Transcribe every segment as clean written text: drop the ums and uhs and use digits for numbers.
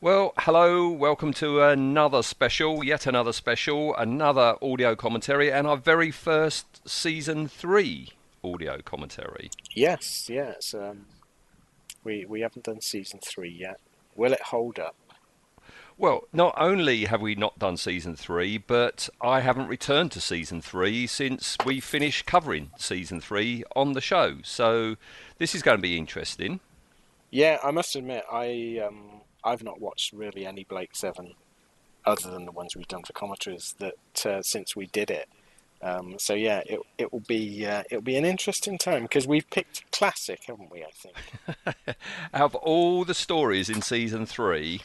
Well, hello, welcome to yet another special, another audio commentary, and our very first Season 3 audio commentary. Yes, we haven't done Season 3 yet. Will it hold up? Well, not only have we not done Season 3, but I haven't returned to Season 3 since we finished covering Season 3 on the show, so this is going to be interesting. Yeah, I must admit, I've not watched really any Blake 7 other than the ones we've done for commentaries that since we did it. So yeah, it'll be an interesting time because we've picked a classic, haven't we, I think? Out of all the stories in Season 3,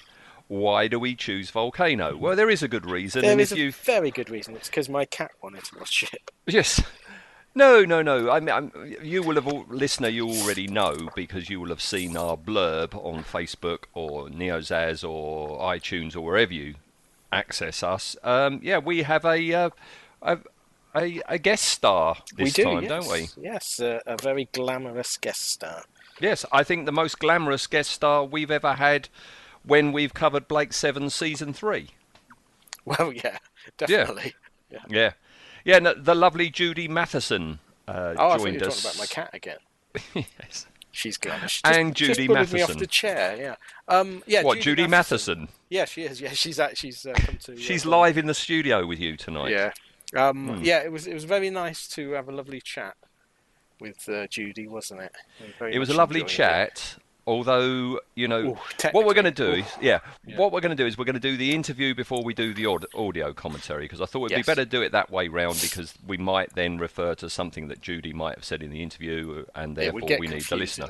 why do we choose Volcano? Well, there is a good reason. Very good reason. It's because my cat wanted to watch it. Yes. No. I mean, you already know because you will have seen our blurb on Facebook or NeoZaz or iTunes or wherever you access us. We have a guest star this time, yes. Don't we? Yes, a very glamorous guest star. Yes, I think the most glamorous guest star we've ever had when we've covered Blake 7 Season 3. Well, yeah, definitely. Yeah. Yeah, no, the lovely Judy Matheson joined us. I thought you were talking about my cat again. Yes. She's garnished. And Judy Matheson. She just pulled me off the chair, yeah. What, Judy Matheson? Yeah, she is. Yeah, she's come to... she's live in the studio with you tonight. Yeah. Yeah, it was very nice to have a lovely chat with Judy, wasn't it? It was a lovely chat... Although, you know, we're going to do the interview before we do the audio commentary, because I thought it'd be better do it that way round, because we might then refer to something that Judy might have said in the interview, and therefore we need the listener.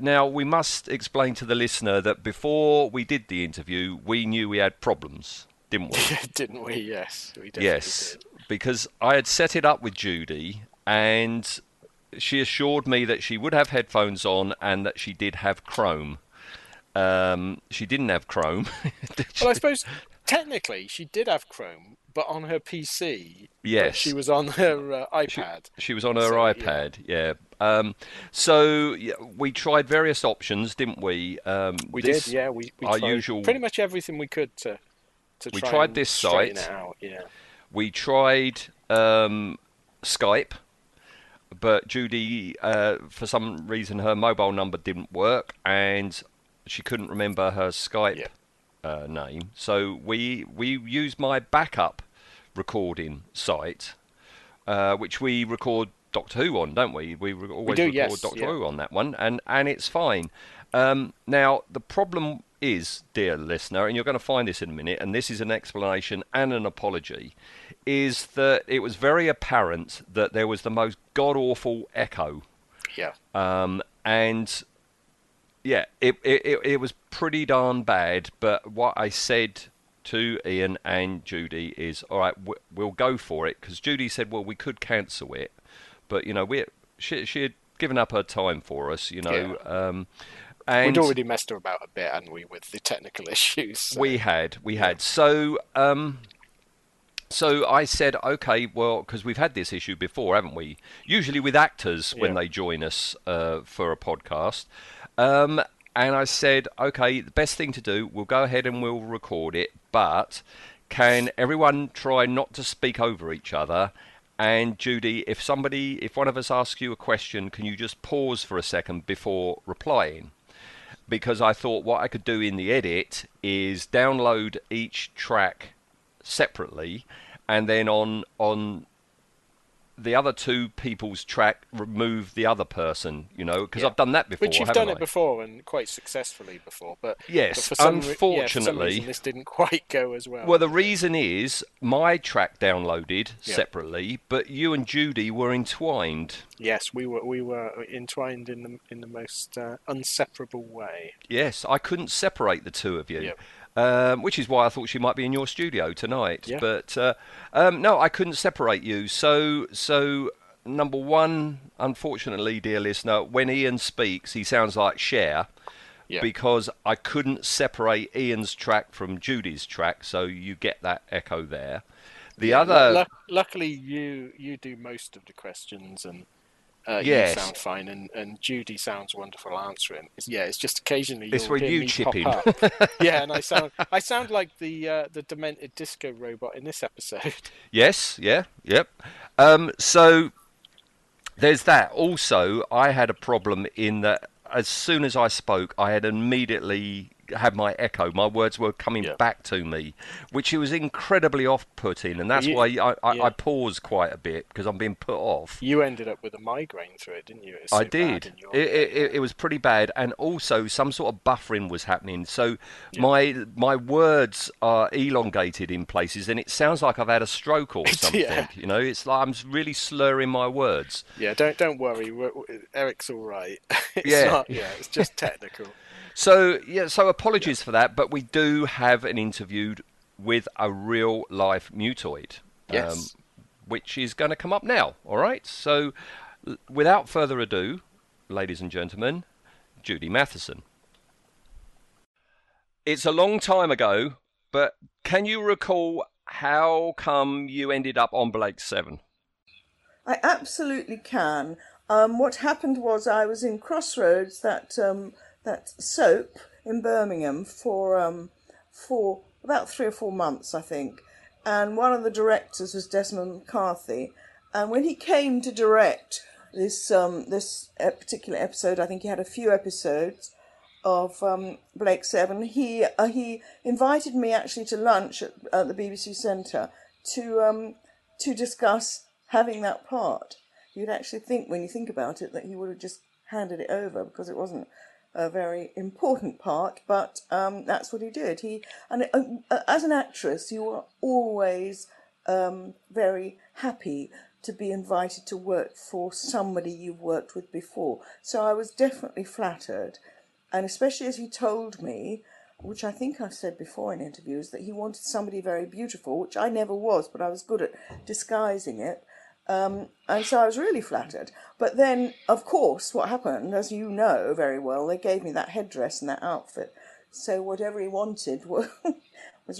Now we must explain to the listener that before we did the interview, we knew we had problems, didn't we? Didn't we? Yes, we definitely did. Because I had set it up with Judy, and... she assured me that she would have headphones on and that she did have Chrome. She didn't have Chrome. Well, I suppose technically she did have Chrome, but on her PC. Yes. She was on her iPad. She was on her iPad, yeah. We tried various options, didn't we? We did. We tried usual... pretty much everything we could to try. We tried this site. Out, yeah. We tried Skype. But Judy, for some reason, her mobile number didn't work, and she couldn't remember her Skype name. So we used my backup recording site, which we record Doctor Who on, don't we? We always record Doctor Who on that one, and it's fine. Now, the problem is, dear listener, and you're going to find this in a minute, and this is an explanation and an apology, is that it was very apparent that there was the most god-awful echo. Yeah. It was pretty darn bad, but what I said to Ian and Judy is, all right, we'll go for it, because Judy said, well, we could cancel it, but, you know, she had given up her time for us, you know. Yeah. And we'd already messed her about a bit, hadn't we, with the technical issues. So. We had. So I said, okay, well, because we've had this issue before, haven't we? Usually with actors when they join us for a podcast. And I said, okay, the best thing to do, we'll go ahead and we'll record it, but can everyone try not to speak over each other? And Judy, if one of us asks you a question, can you just pause for a second before replying? Because I thought what I could do in the edit is download each track separately, and then on the other two people's track, remove the other person, you know, because I've done that before. Which you've done it before and quite successfully before, but yes, but unfortunately, for some reason, this didn't quite go as well. Well, the reason is my track downloaded separately, but you and Judy were entwined. Yes, we were entwined in the most inseparable way. Yes, I couldn't separate the two of you. Yep. Which is why I thought she might be in your studio tonight. Yeah. But no, I couldn't separate you. So number one, unfortunately, dear listener, when Ian speaks, he sounds like Cher, because I couldn't separate Ian's track from Judy's track. So you get that echo there. The other, luckily, you do most of the questions and. You sound fine, and Judy sounds wonderful answering. It's just occasionally it's where you chip in. And I sound like the demented disco robot in this episode. So there's that. Also, I had a problem in that as soon as I spoke, I had immediately had my echo. My words were coming back to me, which it was incredibly off-putting, and that's why I paused quite a bit, because I'm being put off. You ended up with a migraine through it, didn't you? It was so I did. It was pretty bad, and also some sort of buffering was happening, so my words are elongated in places, and it sounds like I've had a stroke or something. You know, it's like I'm really slurring my words. Don't worry, Eric's all right. It's just technical. So apologies for that, but we do have an interview with a real-life mutoid, which is going to come up now, all right? So, without further ado, ladies and gentlemen, Judy Matheson. It's a long time ago, but can you recall how come you ended up on Blake's 7? I absolutely can. What happened was I was in Crossroads, that soap in Birmingham for about 3 or 4 months, I think. And one of the directors was Desmond McCarthy. And when he came to direct this this particular episode, I think he had a few episodes of Blake's 7, he invited me actually to lunch at the BBC Centre to discuss having that part. You'd actually think, when you think about it, that he would have just handed it over because it wasn't a very important part, but that's what he did. And as an actress, you are always very happy to be invited to work for somebody you've worked with before. So I was definitely flattered, and especially as he told me, which I think I've said before in interviews, that he wanted somebody very beautiful, which I never was, but I was good at disguising it. And so I was really flattered. But then, of course, what happened, as you know very well, they gave me that headdress and that outfit. So whatever he wanted was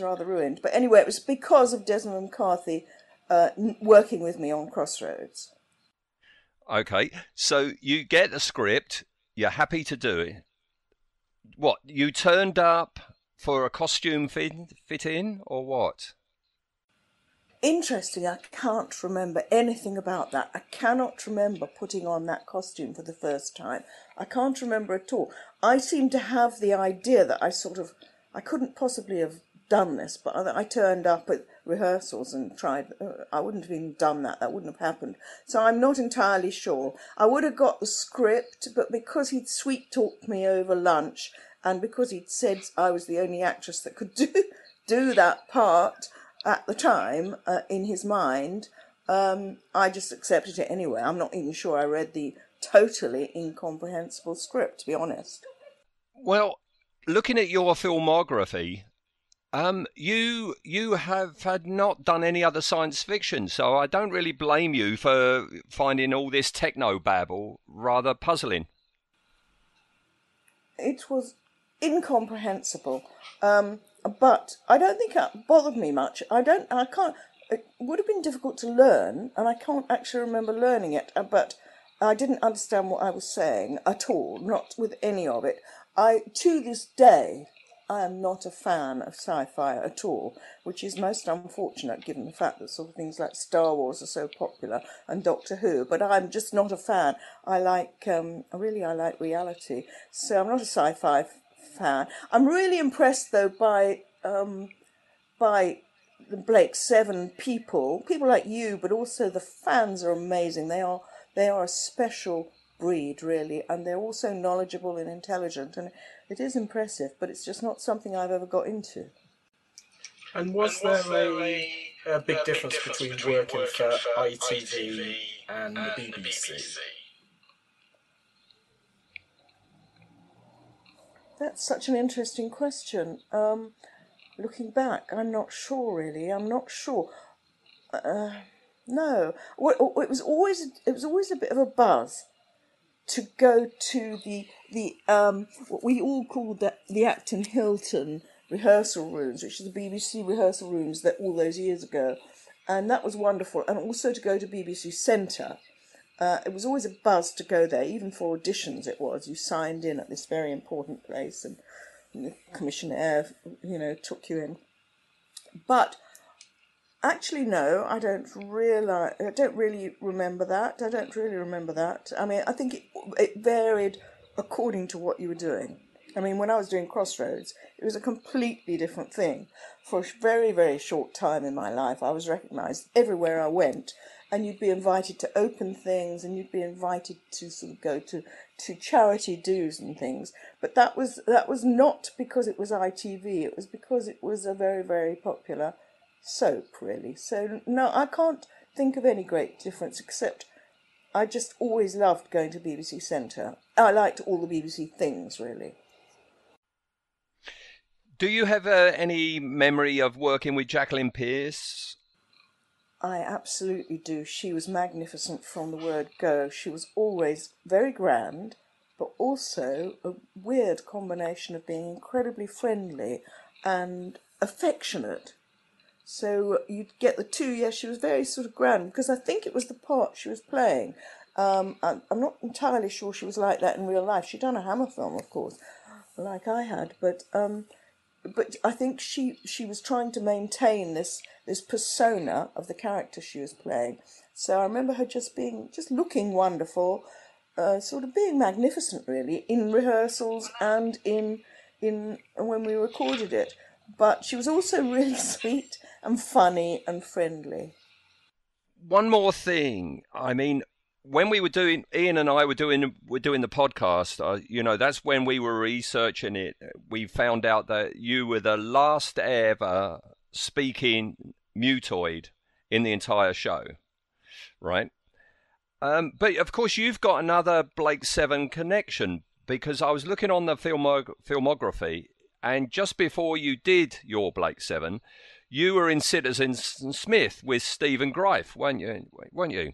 rather ruined. But anyway, it was because of Desmond McCarthy working with me on Crossroads. Okay, so you get a script, you're happy to do it. What, you turned up for a costume fit in or what? Interesting, I can't remember anything about that. I cannot remember putting on that costume for the first time. I can't remember at all. I seem to have the idea that I couldn't possibly have done this, but I turned up at rehearsals and tried. I wouldn't have even done that. That wouldn't have happened. So I'm not entirely sure. I would have got the script, but because he'd sweet-talked me over lunch and because he'd said I was the only actress that could do that part, at the time, in his mind, I just accepted it anyway. I'm not even sure I read the totally incomprehensible script, to be honest. Well, looking at your filmography, you had not done any other science fiction, so I don't really blame you for finding all this techno babble rather puzzling. It was incomprehensible. But I don't think that bothered me much. It would have been difficult to learn, and I can't actually remember learning it, but I didn't understand what I was saying at all, not with any of it. To this day, I am not a fan of sci-fi at all, which is most unfortunate given the fact that sort of things like Star Wars are so popular and Doctor Who, but I'm just not a fan. I like reality, so I'm not a sci-fi fan. I'm really impressed though by the Blake's 7 people like you, but also the fans are amazing. They are a special breed, really, and they're also knowledgeable and intelligent, and it is impressive, but it's just not something I've ever got into. And was there a big difference between working for ITV and the BBC? That's such an interesting question. Looking back, I'm not sure, really. I'm not sure. No, it was always a bit of a buzz to go to the what we all called the Acton Hilton rehearsal rooms, which is the BBC rehearsal rooms that all those years ago, and that was wonderful. And also to go to BBC Centre. It was always a buzz to go there, even for auditions it was. You signed in at this very important place and the commissionaire, you know, took you in. But actually, no, I don't really remember that. I mean, I think it varied according to what you were doing. I mean, when I was doing Crossroads, it was a completely different thing. For a very, very short time in my life, I was recognised everywhere I went, and you'd be invited to open things, and you'd be invited to sort of go to charity do's and things. But that was not because it was ITV. It was because it was a very, very popular soap, really. So, no, I can't think of any great difference, except I just always loved going to BBC Centre. I liked all the BBC things, really. Do you have any memory of working with Jacqueline Pearce? I absolutely do. She was magnificent from the word go. She was always very grand, but also a weird combination of being incredibly friendly and affectionate. So you'd get the two. Yes, she was very sort of grand, because I think it was the part she was playing. I'm not entirely sure she was like that in real life. She'd done a Hammer film, of course, like I had, But I think she was trying to maintain this persona of the character she was playing. So I remember her just looking wonderful, sort of being magnificent, really, in rehearsals and in when we recorded it. But she was also really sweet and funny and friendly. One more thing, I mean, when we were doing, Ian and I were doing the podcast, you know, that's when we were researching it. We found out that you were the last ever speaking Mutoid in the entire show, right? But of course, you've got another Blake's 7 connection, because I was looking on the filmography, and just before you did your Blake's 7, you were in Citizen Smith with Stephen Greif, weren't you?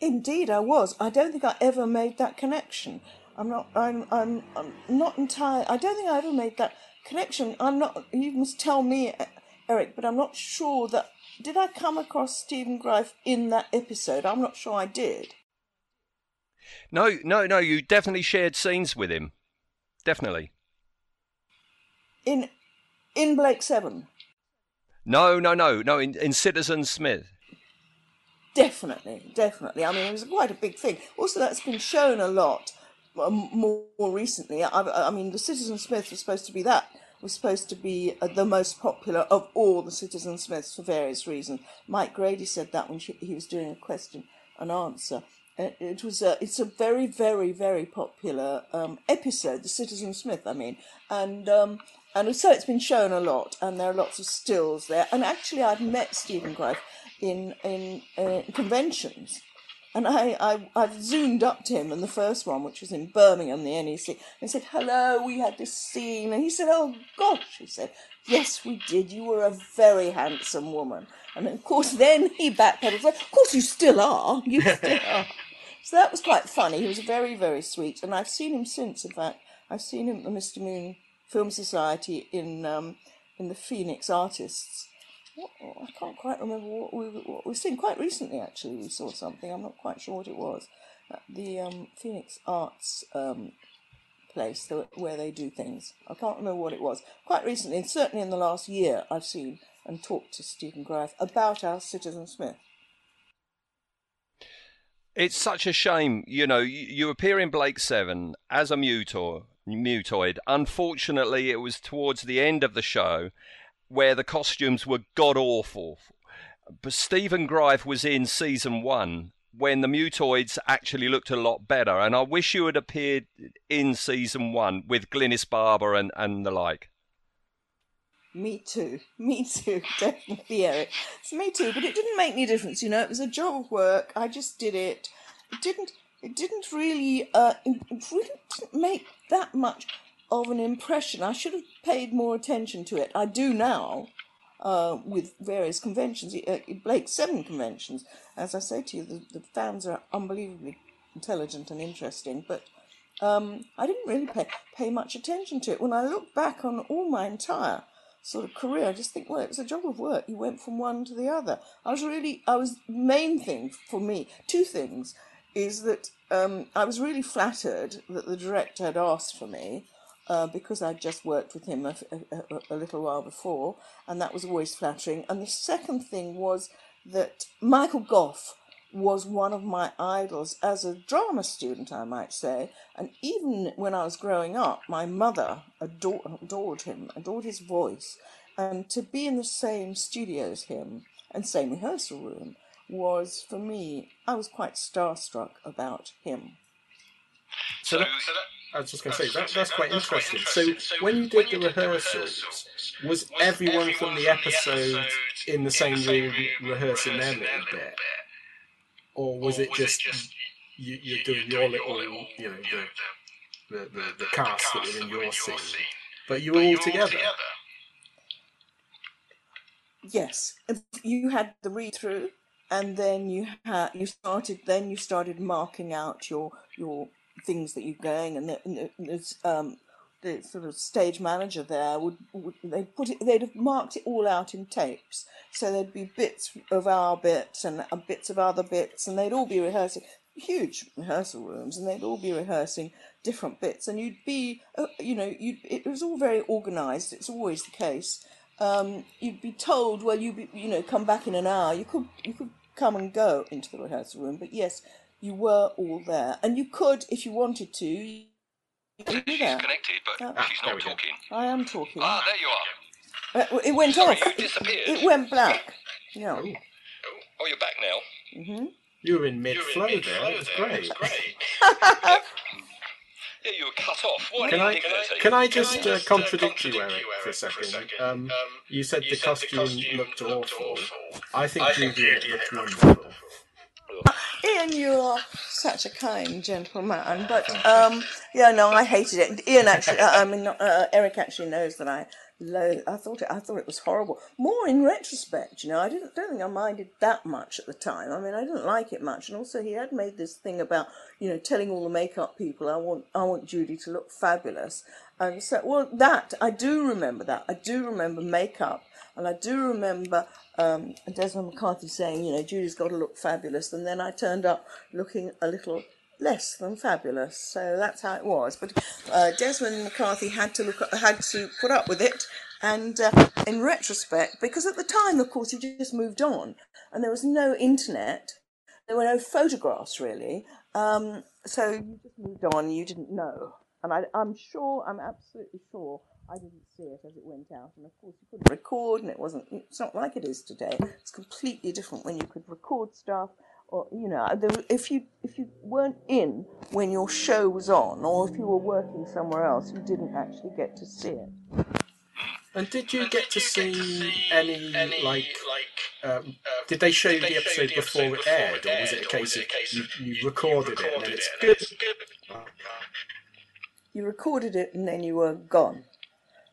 Indeed, I was. I don't think I ever made that connection. I don't think I ever made that connection. I'm not. You must tell me, Eric, but I'm not sure that. Did I come across Stephen Greif in that episode? I'm not sure I did. No. You definitely shared scenes with him. Definitely. In Blake's 7. No. In Citizen Smith. Definitely. I mean, it was quite a big thing. Also, that's been shown a lot more recently. I mean, the Citizen Smith was supposed to be the most popular of all the Citizen Smiths for various reasons. Mike Grady said that when he was doing a question and answer. It's a very, very, very popular episode, the Citizen Smith, I mean. And so it's been shown a lot, and there are lots of stills there. And actually, I've met Stephen Greif in conventions, and I've zoomed up to him in the first one, which was in Birmingham, the NEC, and he said, "Hello, we had this scene," and he said, "Oh gosh," he said, "yes we did, you were a very handsome woman," and of course then he backpedaled, "Of course you still are. So that was quite funny. He was very, very sweet, and I've seen him since. In fact, I've seen him at the Mr. Moon Film Society in the Phoenix Artists. I can't quite remember what we've seen quite recently. Actually, we saw something. I'm not quite sure what it was. The Phoenix Arts place where they do things. I can't remember what it was. Quite recently, and certainly in the last year, I've seen and talked to Stephen Greif about our Citizen Smith. It's such a shame, you know. You appear in Blake's 7 as a Mutoid. Unfortunately, it was towards the end of the show, where the costumes were god-awful. But Stephen Greif was in Season 1 when the Mutoids actually looked a lot better, and I wish you had appeared in Season 1 with Glynis Barber and the like. Me too, definitely, Eric. It's me too, but it didn't make any difference, you know. It was a job of work. I just did it. It really didn't make that much of an impression. I should have paid more attention to it. I do now, with various conventions, Blake's 7 conventions. As I say to you, the fans are unbelievably intelligent and interesting, but I didn't really pay much attention to it. When I look back on all my entire sort of career, I just think, well, it was a job of work. You went from one to the other. Main thing for me, two things, is that I was really flattered that the director had asked for me, because I'd just worked with him a little while before, and that was always flattering. And the second thing was that Michael Gough was one of my idols as a drama student, I might say. And even when I was growing up, my mother adored him, adored his voice. And to be in the same studio as him and same rehearsal room was, for me, I was quite starstruck about him. I was just going to say, that's quite interesting. So when you did the rehearsals, was everyone from the episode in the same room rehearsing their little bit? Or was it just you're doing your little, you know, the cast that were in your scene? But you were all together? Yes. You had the read-through, and then you started marking out your things that you're going, and the sort of stage manager there they'd have marked it all out in tapes, so there'd be bits of our bits and bits of other bits, and they'd all be rehearsing huge rehearsal rooms, and they'd all be rehearsing different bits, and it was all very organised. It's always the case. You'd be told, well, come back in an hour. You could come and go into the rehearsal room, but yes, you were all there, and you could, if you wanted to. She's connected, but she's not talking. I am talking. Ah, there you are. It went off. You disappeared. It went black. Yeah. Oh, you're back now. Mm-hmm. You were in mid-flow there. It was great. Yeah. Yeah, you were cut off. What can I just contradict you, Eric, for a second? You said the costume looked awful. I think Judy looked wonderful. Ian, you're such a kind gentleman, but I hated it. Ian actually, Eric actually knows that I thought it was horrible. More in retrospect, you know, I don't think I minded that much at the time. I mean, I didn't like it much, and also he had made this thing about, you know, telling all the makeup people, I want Judy to look fabulous, and so I do remember that. I do remember makeup, and I do remember Desmond McCarthy saying, you know, Judy's got to look fabulous, and then I turned up looking a little less than fabulous. So that's how it was. But Desmond McCarthy had to put up with it. And in retrospect, because at the time, of course, you just moved on, and there was no internet, there were no photographs really, so you just moved on. You didn't know, and I'm absolutely sure, I didn't see it as it went out, and of course you couldn't record, and it's not like it is today. It's completely different when you could record stuff, or, you know, if you weren't in when your show was on, or if you were working somewhere else, you didn't actually get to see it. And did you get to see any did they show you the episode before it aired, or was it a case of you recorded it and it's good? You recorded it and then you were gone.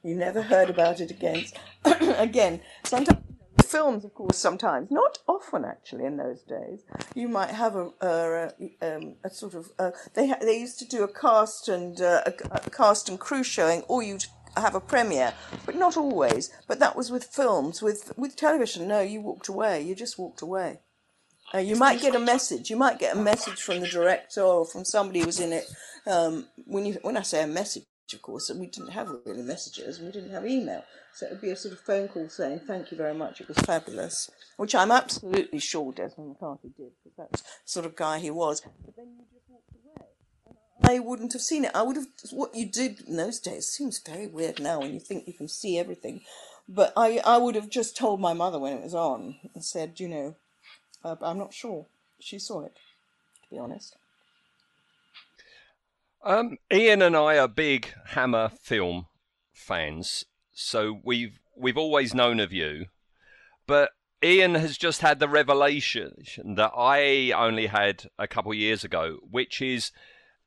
You never heard about it again. Sometimes films, of course, sometimes, not often actually in those days, you might have a sort of they used to do a cast and a cast and crew showing, or you'd have a premiere, but not always. But that was with films. With television, no, you walked away. You just walked away. You might get a message. You might get a message from the director or from somebody who was in it. When I say a message, of course, and we didn't have really messages, and we didn't have email, so it would be a sort of phone call saying, thank you very much, it was fabulous, which I'm absolutely sure Desmond McCarthy did, because that's the sort of guy he was. But then you just walked away. And I I wouldn't have seen it. I would have, what you did in those days seems very weird now when you think you can see everything. But I would have just told my mother when it was on and said, you know, I'm not sure she saw it, to be honest. Ian and I are big Hammer film fans, so we've always known of you. But Ian has just had the revelation that I only had a couple of years ago, which is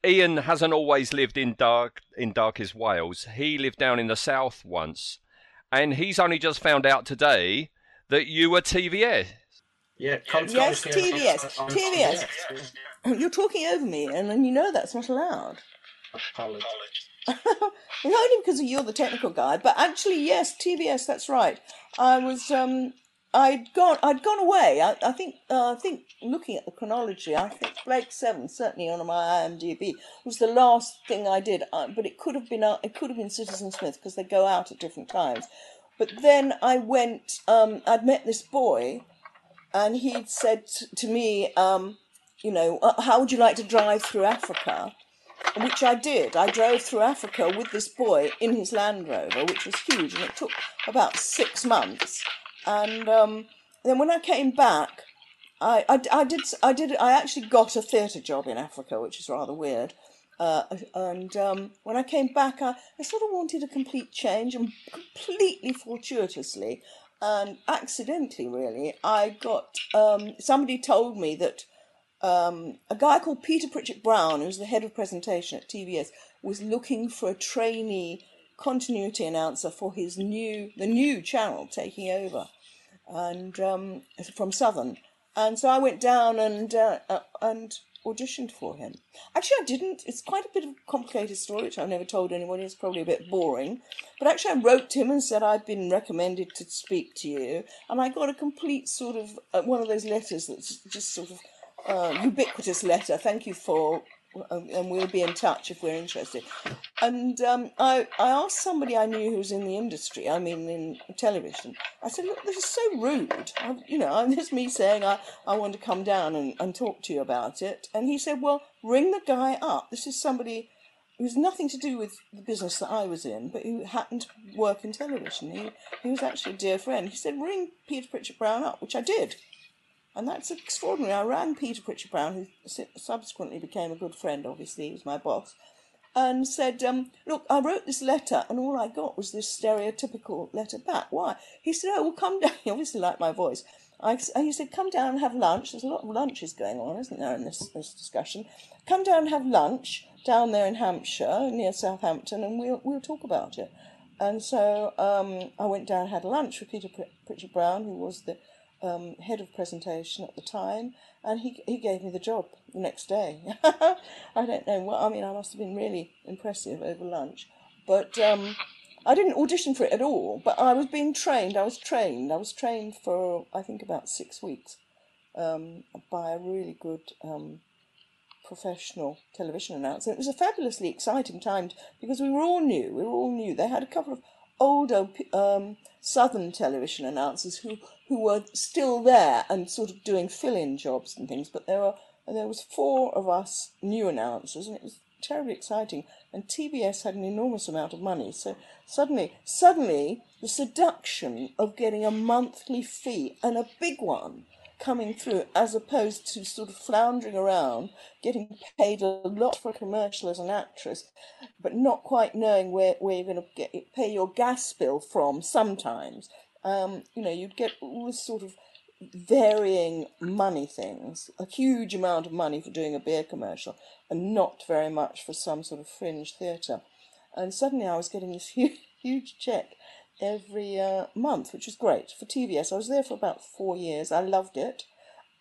Ian hasn't always lived in darkest Wales. He lived down in the south once, and he's only just found out today that you were TVS. Yeah, yes, TVS. You're talking over me, and you know that's not allowed. Apologies. Not only because you're the technical guy, but actually, yes, TVS. That's right. I was, I'd gone away. I think, looking at the chronology, I think Blake's 7, certainly on my IMDb, was the last thing I did. But it could have been Citizen Smith, because they go out at different times. But then I went. I'd met this boy, and he'd said to me, you know, how would you like to drive through Africa? Which I did. I drove through Africa with this boy in his Land Rover, which was huge, and it took about 6 months. And then when I came back, I actually got a theatre job in Africa, which is rather weird. When I came back, I sort of wanted a complete change, and completely fortuitously and accidentally, really, I got somebody told me that a guy called Peter Pritchett Brown, who's the head of presentation at TVS, was looking for a trainee continuity announcer for his new channel taking over, and from Southern. And so I went down and auditioned for him. Actually, I didn't. It's quite a bit of a complicated story, which I've never told anyone. It's probably a bit boring. But actually, I wrote to him and said, I've been recommended to speak to you. And I got a complete sort of one of those letters that's just sort of ubiquitous letter, thank you for, and we'll be in touch if we're interested. And I asked somebody I knew who was in the industry, I mean in television, I said, look, this is so rude. It's me saying I want to come down and talk to you about it. And he said, well, ring the guy up. This is somebody who's nothing to do with the business that I was in, but who happened to work in television. He was actually a dear friend. He said, ring Peter Pritchett Brown up, which I did. And that's extraordinary. I rang Peter Pritchett Brown, who subsequently became a good friend, obviously, he was my boss, and said, look, I wrote this letter, and all I got was this stereotypical letter back. Why? He said, oh, well, come down. He obviously liked my voice. He said, come down and have lunch. There's a lot of lunches going on, isn't there, in this discussion. Come down and have lunch down there in Hampshire, near Southampton, and we'll talk about it. And so I went down and had lunch with Peter Pritchett Brown, who was the head of presentation at the time, and he gave me the job the next day. I don't know. Well, I mean, I must have been really impressive over lunch, but I didn't audition for it at all. But I was being trained. I was trained for I think about 6 weeks by a really good professional television announcer. It was a fabulously exciting time because we were all new. They had a couple of older Southern television announcers who were still there and sort of doing fill-in jobs and things, but there was 4 of us new announcers, and it was terribly exciting. And TBS had an enormous amount of money, so suddenly the seduction of getting a monthly fee and a big one coming through, as opposed to sort of floundering around, getting paid a lot for a commercial as an actress, but not quite knowing where you're going to pay your gas bill from sometimes. You know, you'd get all this sort of varying money things, a huge amount of money for doing a beer commercial and not very much for some sort of fringe theatre. And suddenly I was getting this huge check every month, which was great for TVS. I was there for about 4 years. I loved it.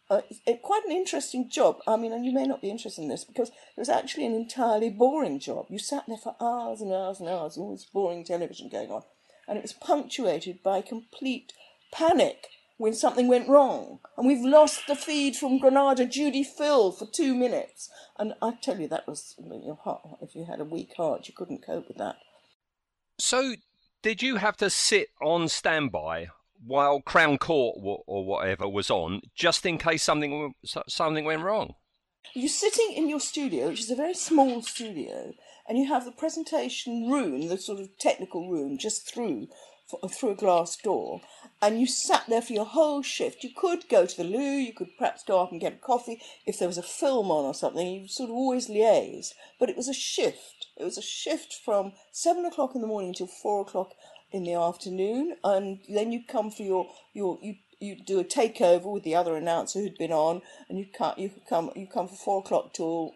Quite an interesting job. I mean, and you may not be interested in this because it was actually an entirely boring job. You sat there for hours and hours and hours, all this boring television going on. And it was punctuated by complete panic when something went wrong. And we've lost the feed from Granada, Judy Phil, for 2 minutes. And I tell you, that was, your heart, if you had a weak heart, you couldn't cope with that. So did you have to sit on standby while Crown Court or whatever was on, just in case something went wrong? You're sitting in your studio, which is a very small studio, and you have the presentation room, the sort of technical room, just through a glass door, and you sat there for your whole shift. You could go to the loo, you could perhaps go up and get a coffee if there was a film on or something. You sort of always liaised, but it was a shift. It was a shift from 7 o'clock in the morning till 4 o'clock in the afternoon, and then you come for you do a takeover with the other announcer who'd been on, and you come for 4 o'clock till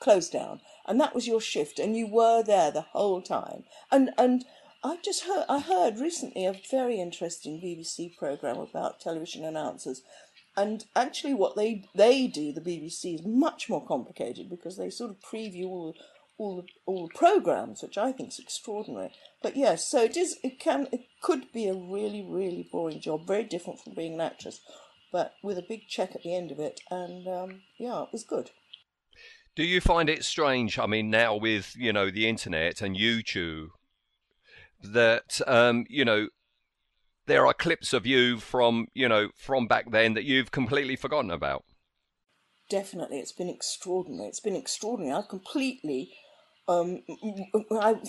close down, and that was your shift, and you were there the whole time. And I heard recently a very interesting BBC programme about television announcers, and actually what they do, the BBC, is much more complicated because they sort of preview all the programmes, which I think is extraordinary. But yes, so it could be a really, really boring job, very different from being an actress, but with a big check at the end of it, and yeah, it was good. Do you find it strange, I mean, now with, you know, the internet and YouTube, that you know, there are clips of you from, you know, from back then that you've completely forgotten about? Definitely, it's been extraordinary. I've completely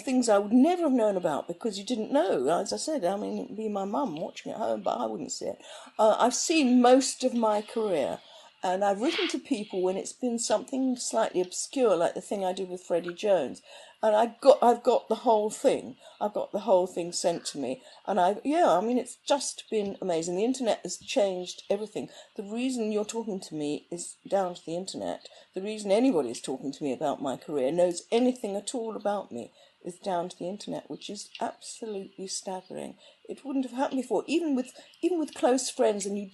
things I would never have known about, because you didn't know. As I said, I mean, it'd be my mum watching at home, but I wouldn't see it. I've seen most of my career, and I've written to people when it's been something slightly obscure, like the thing I did with Freddie Jones. And I've got the whole thing. I've got the whole thing sent to me. And it's just been amazing. The internet has changed everything. The reason you're talking to me is down to the internet. The reason anybody's talking to me about my career, knows anything at all about me, is down to the internet, which is absolutely staggering. It wouldn't have happened before, even with close friends. And you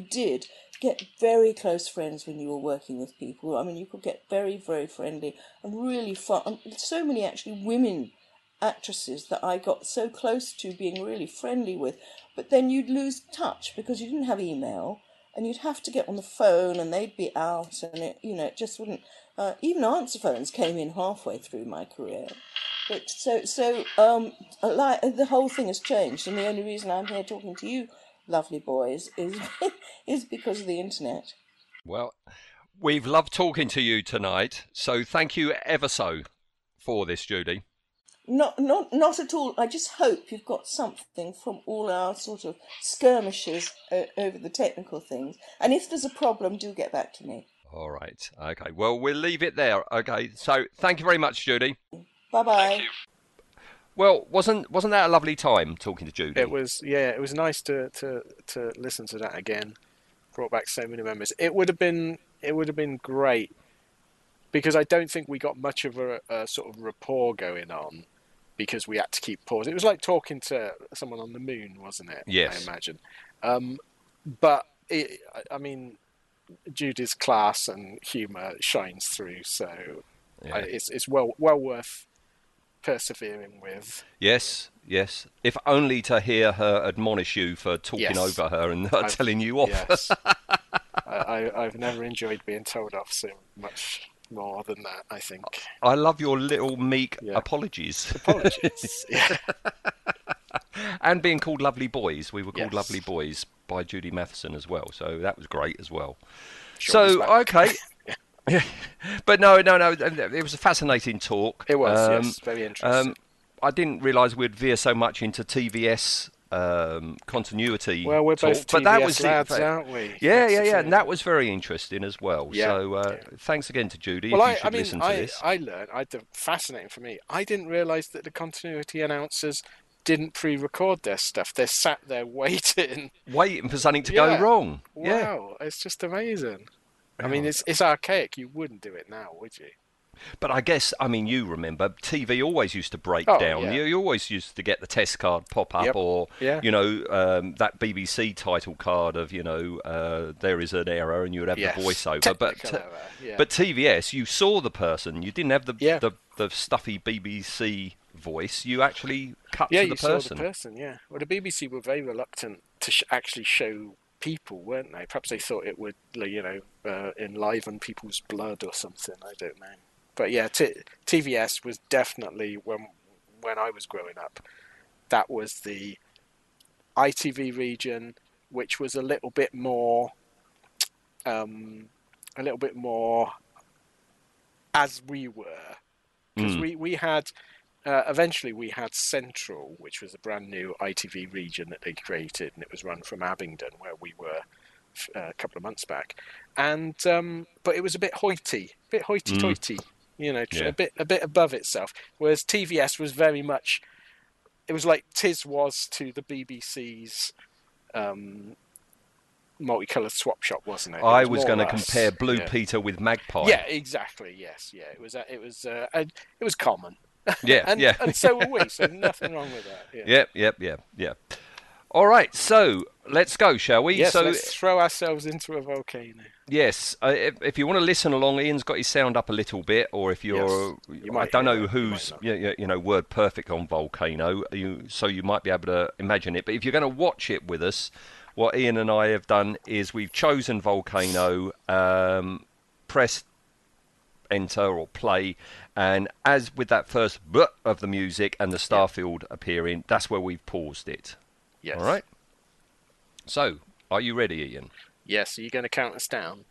did get very close friends when you were working with people. I mean, you could get very, very friendly and really fun. And so many, actually, women actresses that I got so close to being really friendly with. But then you'd lose touch because you didn't have email, and you'd have to get on the phone, and they'd be out, and it just wouldn't. Even answer phones came in halfway through my career. But the whole thing has changed, and the only reason I'm here talking to you lovely boys is because of the internet. Well, we've loved talking to you tonight, so thank you ever so for this, Judy. Not at all. I just hope you've got something from all our sort of skirmishes over the technical things, and if there's a problem, do get back to me. All right. Okay. Well, we'll leave it there. Okay. So thank you very much, Judy. Bye bye. Well, wasn't that a lovely time talking to Judy? It was, yeah. It was nice to listen to that again. Brought back so many memories. It would have been great, because I don't think we got much of a sort of rapport going on, because we had to keep pausing. It was like talking to someone on the moon, wasn't it? Yes, I imagine. But Judy's class and humour shines through, so yeah. It's well worth persevering with. Yes, if only to hear her admonish you for talking over her and her telling you off. Yes. I've never enjoyed being told off so much more than that, I think. I love your little meek apologies. Apologies, yeah. And being called lovely boys. We were called lovely boys by Judy Matheson as well, so that was great as well. Sure, so, okay. Yeah. But no, it was a fascinating talk. It was, very interesting. I didn't realise we'd veer so much into TVS continuity. Well, we're both TVS lads, aren't we? Yeah, and that was very interesting as well. Yeah, so thanks again to Judy. Well, if you should listen to this. I learned, fascinating for me, I didn't realise that the continuity announcers didn't pre-record their stuff. They're sat there waiting for something to go wrong. Wow, it's just amazing. I mean, it's archaic. You wouldn't do it now, would you? But I guess, you remember, TV always used to break down. Yeah. You always used to get the test card pop-up or that BBC title card of, there is an error, and you would have the voiceover. But TVS, you saw the person. You didn't have the stuffy BBC voice. You actually cut to the person. Yeah, you saw the person, yeah. Well, the BBC were very reluctant to actually show people, weren't they? Perhaps they thought it would, enliven people's blood or something. I don't know. But yeah, TVS was definitely, when I was growing up, that was the ITV region, which was a little bit more a little bit more as we were, because we had eventually we had Central, which was a brand new ITV region that they created, and it was run from Abingdon, where we were a couple of months back. And but it was a bit hoity-toity, you know, a bit above itself. Whereas TVS was very much, it was like TIS was to the BBC's Multicoloured Swap Shop, wasn't it? I was going to compare Blue Peter with Magpie. Yeah, exactly. Yes, yeah. It was common. Yeah, and so were we. So nothing wrong with that. Yeah. Yep. All right, so let's go, shall we? Yes, so let's throw ourselves into a volcano. Yes, if you want to listen along, Ian's got his sound up a little bit, or if you're, I don't know who's word perfect on volcano, so you might be able to imagine it. But if you're going to watch it with us, what Ian and I have done is we've chosen Volcano, pressed enter or play, and as with that first blah of the music and the starfield appearing, that's where we've paused it. Yes. All right. So, are you ready, Ian? Yes. Are you going to count us down?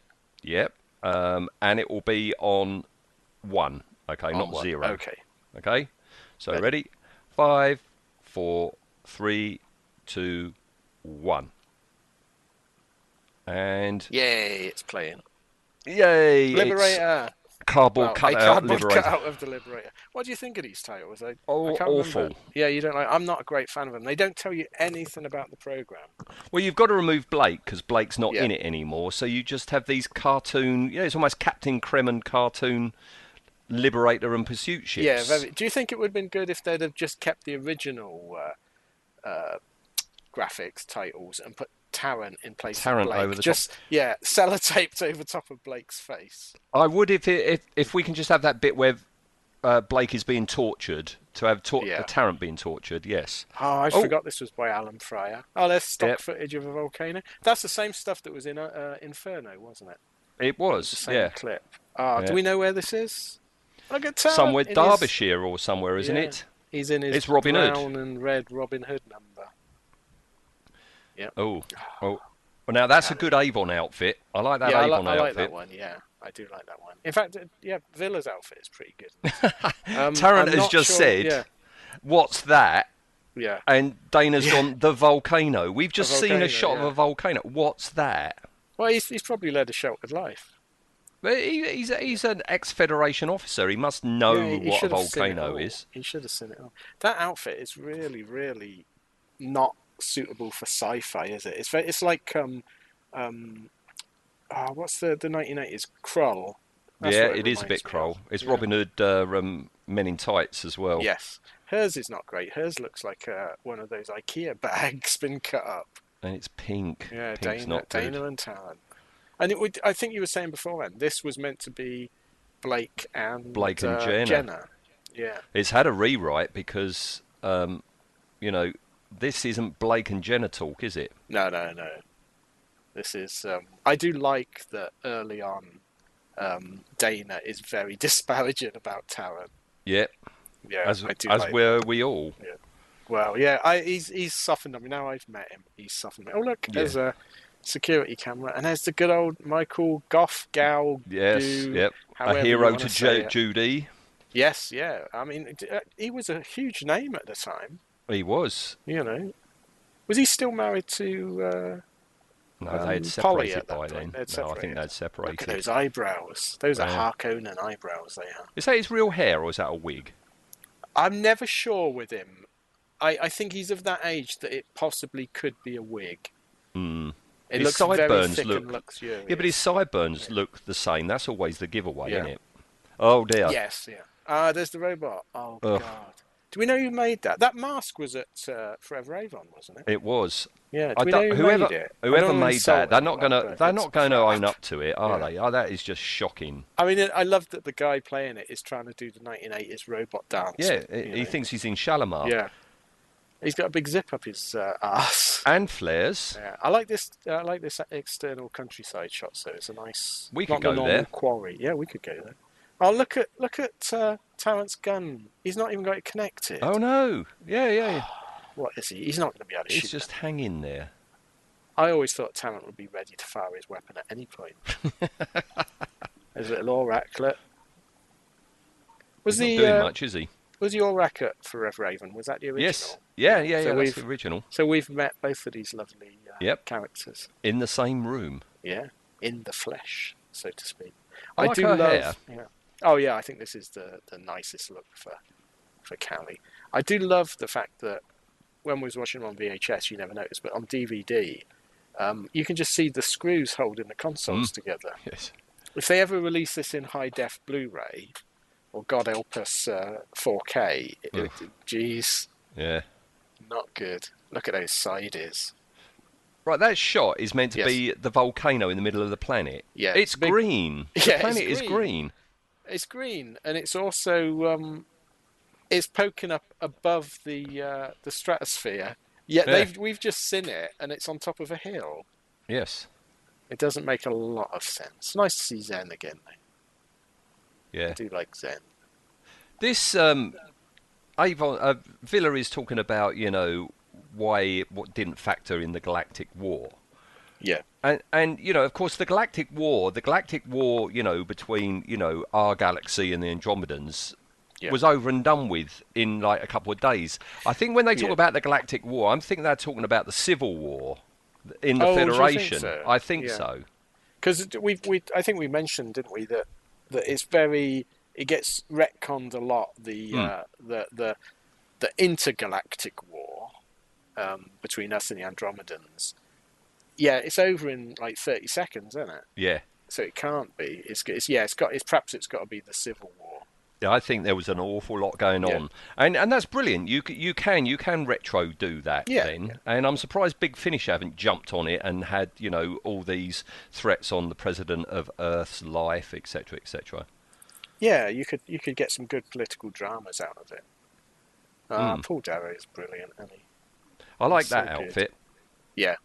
Yep. And it will be on one. Okay, on not one. Zero. Okay. So ready? 5, 4, 3, 2, 1. And yay! It's playing. Yay! Liberator. Cardboard cut out of the Liberator. What do you think of these titles? I can't awful. Remember. Yeah, you don't like. I'm not a great fan of them. They don't tell you anything about the program. Well, you've got to remove Blake because Blake's not in it anymore. So you just have these cartoon. Yeah, it's almost Captain Kremen cartoon Liberator and Pursuit ships. Yeah. Very, do you think it would have been good if they'd have just kept the original graphics titles and put Tarrant in place of Blake, over the just top. Yeah, sellotaped over top of Blake's face. I would if we can just have that bit where Blake is being tortured to have Tarrant being tortured. Yes. Oh, I forgot this was by Alan Fryer. Oh, there's stock footage of a volcano. That's the same stuff that was in Inferno, wasn't it? It was. It was the same clip. Do we know where this is? Look at Tarrant. Somewhere Derbyshire or somewhere, isn't it? He's in his Robin brown Hood. And red Robin Hood number. Yep. Oh! Well, now that's a good Avon outfit. I like that Avon outfit. I like that one. Yeah, I do like that one. In fact, Villa's outfit is pretty good. Tarrant has just said, "What's that?" Yeah. And Dana's gone. The volcano. We've just seen a shot of a volcano. What's that? Well, he's probably led a sheltered life. But he's an ex-Federation officer. He must know what a volcano is. He should have seen it all. That outfit is really, really not suitable for sci-fi, is it? It's like what's the 1980s Krull? That's it is a bit Krull. It's Robin Hood, Men in Tights as well. Yes, hers is not great. Hers looks like one of those IKEA bags been cut up, and it's pink. Yeah, Pink's Dana and Tarrant. And it would. I think you were saying beforehand, this was meant to be Blake and Jenna. Yeah, it's had a rewrite because this isn't Blake and Jenna talk, is it? No. This is... I do like that early on, Dana is very disparaging about Tarrant. Yeah. Yeah, as were we all. Yeah. Well, yeah, he's softened on me. Now I've met him, he's softened me. Oh, look, there's a security camera, and there's the good old Michael Gough. Yes, a hero to Judy. Yes, yeah. I mean, he was a huge name at the time. He was. You know. Was he still married to No, they had separated by then. No, I think they'd separated. Look at those eyebrows. Those are Harkonnen eyebrows, they are. Is that his real hair or is that a wig? I'm never sure with him. I think he's of that age that it possibly could be a wig. Mm. It looks very thick and luxurious. Yeah, but his sideburns look the same. That's always the giveaway, isn't it? Oh, dear. Yes, yeah. Ah, there's the robot. Oh, ugh. God. Do we know who made that? That mask was at Forever Avon, wasn't it? It was. Yeah. Do we know whoever made it? Whoever made that, they're not going to own up to it, are they? Oh, that is just shocking. I mean, I love that the guy playing it is trying to do the 1980s robot dance. Yeah, he thinks he's in Shalimar. Yeah. He's got a big zip up his ass. And flares. Yeah, I like this. I like this external countryside shot. So it's a nice. We could go there. Quarry. Yeah, we could go there. Oh, look at Tarrant's gun. He's not even got it connected. Oh, no. Yeah. What is he? He's not going to be able to shoot. He's just hanging there. I always thought Tarrant would be ready to fire his weapon at any point. His little Oraclet. He's not doing much, is he? Was your racket Forever Avon? Was that the original? Yes. Yeah, so that's the original. So we've met both of these lovely characters. In the same room. Yeah, in the flesh, so to speak. I like do her love hair. Yeah. Oh, yeah, I think this is the nicest look for Callie. I do love the fact that when we was watching them on VHS, you never noticed, but on DVD, you can just see the screws holding the consoles together. Yes. If they ever release this in high-def Blu-ray... Or God help us, 4K. Jeez. Yeah. Not good. Look at those sides. Right, that shot is meant to be the volcano in the middle of the planet. Yeah. It's green. Yeah, the planet is green. It's green, and it's also it's poking up above the stratosphere. We've just seen it, and it's on top of a hill. Yes. It doesn't make a lot of sense. Nice to see Zen again, though. Yeah. I do like Zen. This Avon Villa is talking about, you know, what didn't factor in the Galactic War. Yeah. And you know, of course, the Galactic War, you know, between, you know, our galaxy and the Andromedans was over and done with in like a couple of days. I think when they talk about the Galactic War, I'm thinking they're talking about the Civil War in the Federation. Do you think so? I think so. Because I think we mentioned, didn't we, that it's very... It gets retconned a lot, the intergalactic war between us and the Andromedans. Yeah, it's over in like 30 seconds, isn't it? Yeah. So it can't be. Perhaps it's got to be the Civil War. Yeah, I think there was an awful lot going on. And that's brilliant. You can retro do that then. Yeah. And I'm surprised Big Finish haven't jumped on it and had, you know, all these threats on the president of Earth's life, etc., etc. Yeah, you could get some good political dramas out of it. Paul Darrow is brilliant, isn't he? I like that outfit. Yeah.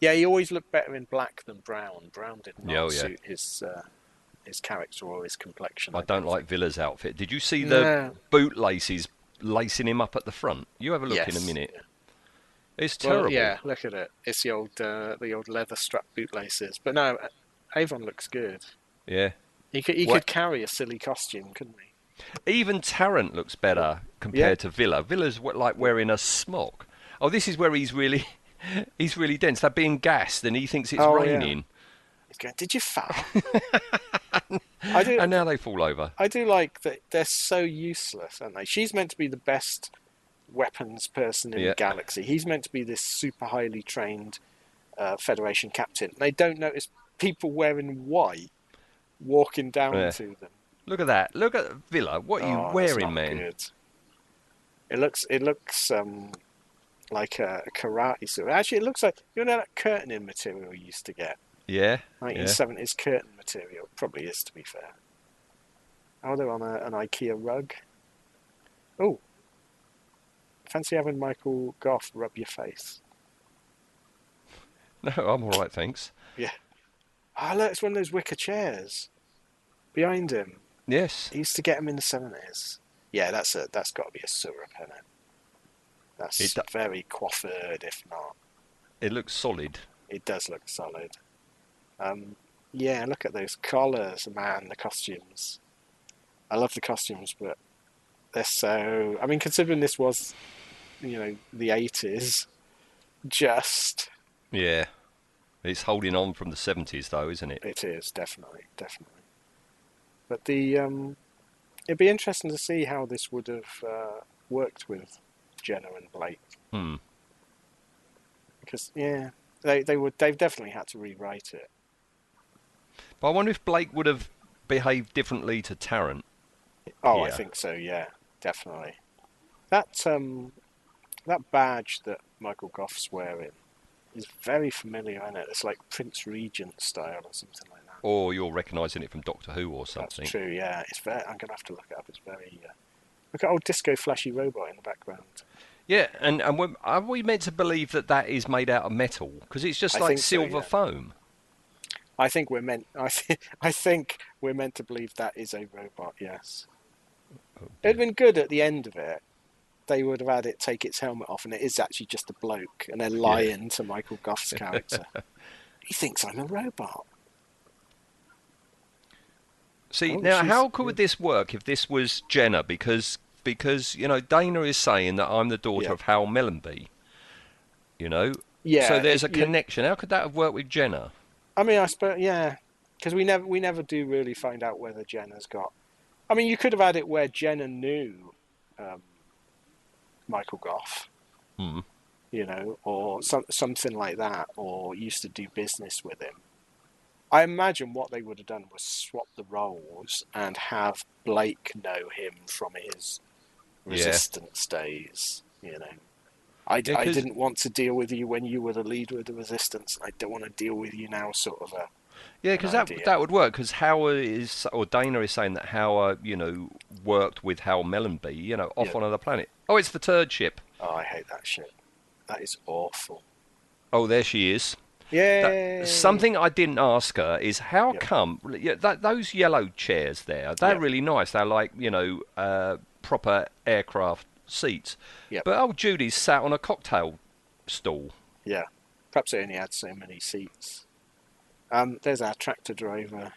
Yeah, he always looked better in black than brown. Brown did not suit his character or his complexion. I don't like Villa's outfit. Did you see the bootlaces lacing him up at the front? You have a look in a minute. Yeah. It's terrible. Well, yeah, look at it. It's the old leather strap bootlaces. But no, Avon looks good. Yeah. He could carry a silly costume, couldn't he? Even Tarrant looks better compared to Villa. Villa's like wearing a smock. Oh, this is where he's really dense. They're being gassed and he thinks it's raining. Yeah. He's going, did you fart? And now they fall over. I do like that they're so useless, aren't they? She's meant to be the best weapons person in the galaxy. He's meant to be this super highly trained Federation captain. They don't notice people wearing white walking down to them. Look at that. Look at Villa. What are you wearing, man? Good. It looks like a karate suit. Actually, it looks like, you know, that curtaining material you used to get. Yeah. 1970s curtain material. Probably is, to be fair. Oh, they're on an IKEA rug. Oh. Fancy having Michael Gough rub your face. No, I'm all right, thanks. Yeah. Oh, look, it's one of those wicker chairs behind him. Yes. He used to get them in the 70s. Yeah, that's got to be a syrup, isn't it? That's very coiffured, if not. It looks solid. It does look solid. Yeah, look at those collars, man, the costumes. I love the costumes, but they're so... I mean, considering this was, you know, the 80s, just... Yeah. It's holding on from the 70s, though, isn't it? It is, definitely. But it'd be interesting to see how this would have worked with Jenna and Blake. Hmm. Because, yeah, they've definitely had to rewrite it. But I wonder if Blake would have behaved differently to Tarrant. Oh, yeah. I think so, yeah, definitely. That badge that Michael Gough's wearing is very familiar, isn't it? It's like Prince Regent style or something like that. Or you're recognising it from Doctor Who or something. That's true, yeah. It's very, I'm going to have to look it up. It's very... look at old disco flashy robot in the background. Yeah, and are we meant to believe that is made out of metal? Because it's just like silver foam. I think we're meant. I think we're meant to believe that is a robot. Yes, it'd been good at the end of it they would have had it take its helmet off, and it is actually just a bloke, and they're lying to Michael Gough's character. He thinks I'm a robot. See, now, how could this work if this was Jenna? Because you know, Dana is saying that I'm the daughter of Hal Mellenby. You know? Yeah. So there's a connection. How could that have worked with Jenna? I mean, I suppose, yeah. Because we never do really find out whether Jenna's got... I mean, you could have had it where Jenna knew Michael Gough. Hmm. You know, or something like that, or used to do business with him. I imagine what they would have done was swap the roles and have Blake know him from his Resistance days. You know, I didn't want to deal with you when you were the leader of the Resistance. I don't want to deal with you now, sort of a... Yeah, because that would work, because Dana is saying that Howard, you know, worked with Hal Mellenby, you know, off on another planet. Oh, it's the turd ship. Oh, I hate that shit. That is awful. Oh, there she is. Yeah. Something I didn't ask her is how come those yellow chairs there? They're really nice. They're like, you know, proper aircraft seats. Yep. But old Judy's sat on a cocktail stool. Yeah. Perhaps they only had so many seats. There's our tractor driver.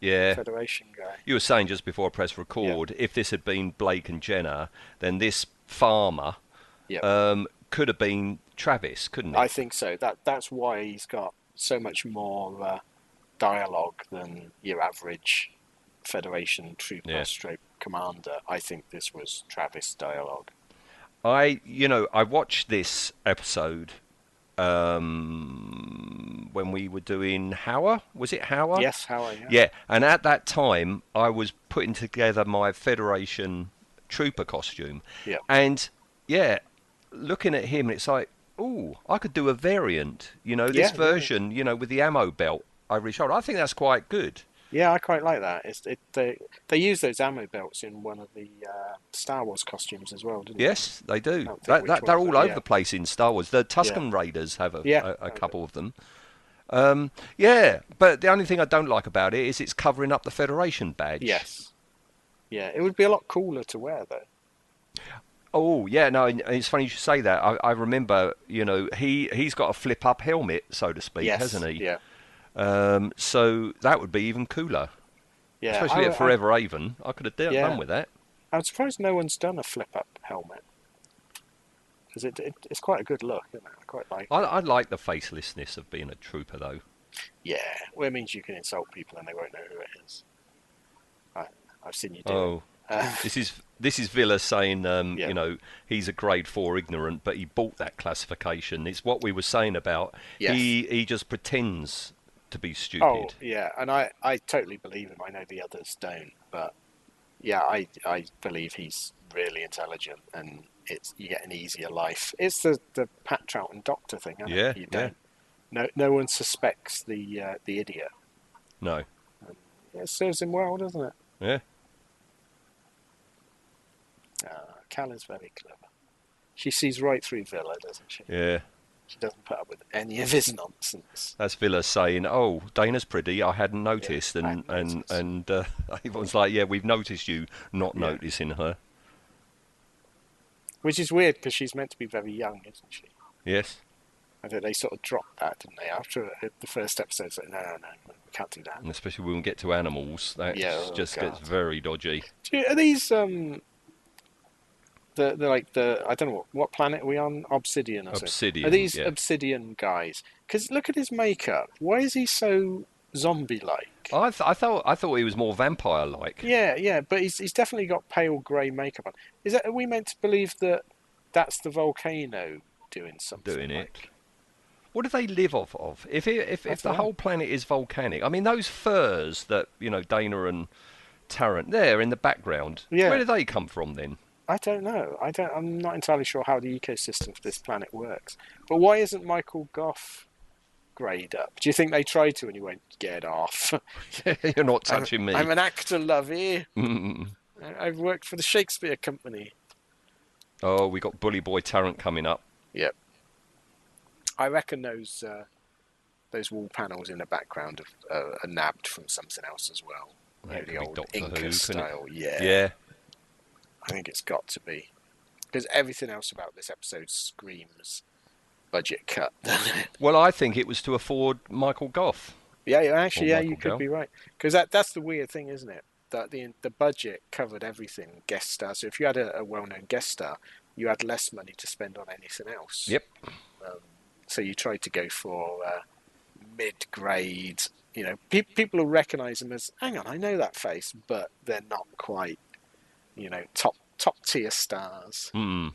Yeah. Federation guy. You were saying just before I pressed record, if this had been Blake and Jenna, then this farmer could have been Travis, couldn't it? I think so. That's why he's got so much more dialogue than your average Federation trooper stroke commander. I think this was Travis dialogue. I watched this episode when we were doing Hauer. Was it Hauer? Yes, Hauer, yeah. And at that time, I was putting together my Federation trooper costume. Yeah. And, looking at him, it's like, oh, I could do a variant, you know, this version, you know, with the ammo belt over his shoulder. I think that's quite good. Yeah, I quite like that. They use those ammo belts in one of the Star Wars costumes as well, didn't they? Yes, they do. They're all over the place in Star Wars. The Tusken Raiders have a couple of them. But the only thing I don't like about it is it's covering up the Federation badge. Yes. Yeah, it would be a lot cooler to wear, though. Oh, yeah, no, it's funny you should say that. I remember, you know, he's got a flip-up helmet, so to speak, hasn't he? Yeah. So that would be even cooler. Yeah. Especially at Forever Avon. I could have done with that. I'm surprised no one's done a flip-up helmet. Because it's quite a good look, isn't it? I quite like it. I like the facelessness of being a trooper, though. Yeah, well, it means you can insult people and they won't know who it is. I've seen you do it. This is Villa saying, you know, he's a grade 4 ignorant, but he bought that classification. It's what we were saying about he just pretends to be stupid. Oh, yeah, and I totally believe him. I know the others don't, but, yeah, I believe he's really intelligent, and you get an easier life. It's the Pat Troughton doctor thing, isn't it? You don't. No one suspects the idiot. No. It serves him well, doesn't it? Yeah. Cal is very clever. She sees right through Villa, doesn't she? Yeah. She doesn't put up with any of his nonsense. That's Villa saying, oh, Dana's pretty, I hadn't noticed. And everyone's like, yeah, we've noticed you not noticing her. Which is weird, because she's meant to be very young, isn't she? Yes. I think they sort of dropped that, didn't they? After the first episode, it's like, no, we can't do that. And especially when we get to animals, that just gets very dodgy. Are these... I don't know what planet are we on? Obsidian or something. Obsidian. Are these Obsidian guys? Because look at his makeup. Why is he so zombie-like? I thought he was more vampire-like. Yeah, but he's definitely got pale grey makeup on. Are we meant to believe that that's the volcano doing something? Doing it. What do they live off of? If the whole planet is volcanic, I mean those furs that you know Dana and Tarrant there in the background. Yeah. Where do they come from then? I don't know. I'm not entirely sure how the ecosystem for this planet works. But why isn't Michael Gough greyed up? Do you think they tried to and he went, get off? You're not touching me. I'm an actor, lovey. Mm. I've worked for the Shakespeare Company. Oh, we got Bully Boy Tarrant coming up. Yep. I reckon those wall panels in the background are nabbed from something else as well. You know, the old Doctor Inca Who style. Yeah. I think it's got to be. because everything else about this episode screams budget cut. Well, I think it was to afford Michael Gough. Yeah, actually, yeah, you could be right, because that's the weird thing, isn't it? That the budget covered everything guest star. So if you had a well-known guest star, you had less money to spend on anything else. Yep. So you tried to go for mid-grade. You know, people will recognise them as, hang on, I know that face, but they're not quite, you know, top tier stars. Mm.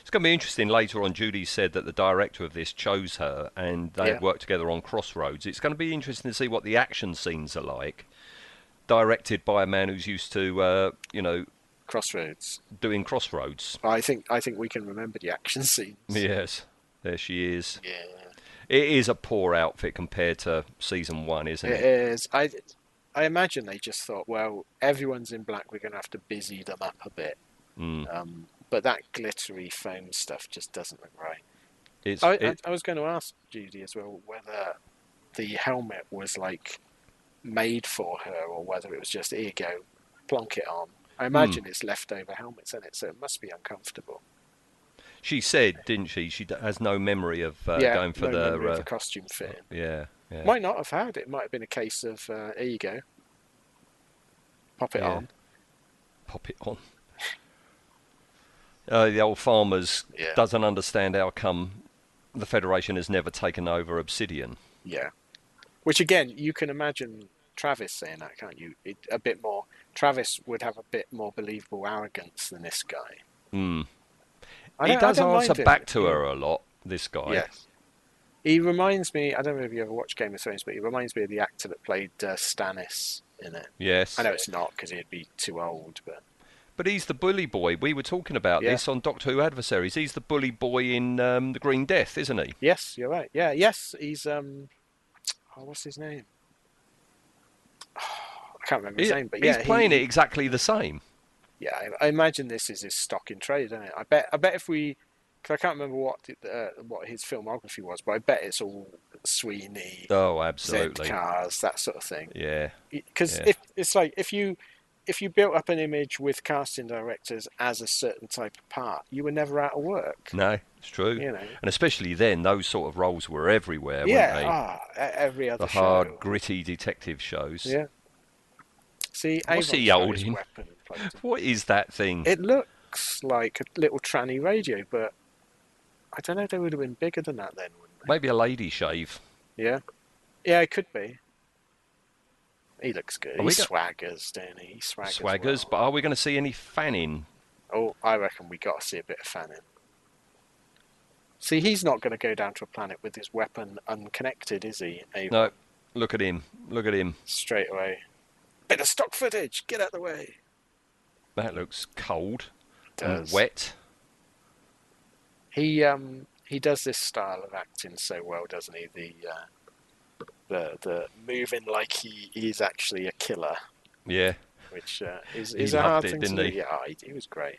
It's going to be interesting. Later on, Judy said that the director of this chose her, and they had worked together on Crossroads. It's going to be interesting to see what the action scenes are like, directed by a man who's used to, you know, Crossroads. Doing Crossroads. I think we can remember the action scenes. Yes, there she is. Yeah, it is a poor outfit compared to season one, isn't it? It is. I imagine they just thought, well, everyone's in black. We're going to have to busy them up a bit. Mm. But that glittery foam stuff just doesn't look right. I was going to ask Judy as well whether the helmet was like made for her or whether it was just, here you go, plonk it on. I imagine it's leftover helmets in it, so it must be uncomfortable. She said, didn't she? She has no memory of going for the costume fit. Yeah. Might not have had it. Might have been a case of, here you go, pop it on. Pop it on. The old farmers doesn't understand how come the Federation has never taken over Obsidian. Yeah. Which, again, you can imagine Travis saying that, can't you? A bit more. Travis would have a bit more believable arrogance than this guy. Mm. He does answer back to her a lot, this guy. Yes. He reminds me, I don't know if you ever watched Game of Thrones, but he reminds me of the actor that played Stannis in it. Yes. I know it's not, because he'd be too old, but... But he's the bully boy. We were talking about this on Doctor Who Adversaries. He's the bully boy in The Green Death, isn't he? Yes, you're right. Yeah, yes, he's... what's his name? Oh, I can't remember his name, but yeah. He's playing it exactly the same. Yeah, I imagine this is his stock in trade, isn't it? I bet if we... Because I can't remember what his filmography was, but I bet it's all Sweeney, Zed Cars, that sort of thing. Yeah. Because it's like, if you built up an image with casting directors as a certain type of part, you were never out of work. No, it's true. You know? And especially then, those sort of roles were everywhere, weren't they? Every other show. The hard, gritty detective shows. Yeah. See, what's he holding? What is that thing? It looks like a little tranny radio, but I don't know, they would have been bigger than that then, wouldn't they? Maybe a lady shave. Yeah. Yeah, it could be. He looks good. He swaggers, don't he? He swaggers, well. But are we going to see any fanning? Oh, I reckon we got to see a bit of fanning. See, he's not going to go down to a planet with his weapon unconnected, is he? Avon? No, look at him. Look at him. Straight away. Bit of stock footage. Get out of the way. That looks cold and wet. He does this style of acting so well, doesn't he? The moving like he's actually a killer. Yeah. Which is a hard thing to do. Yeah, he was great.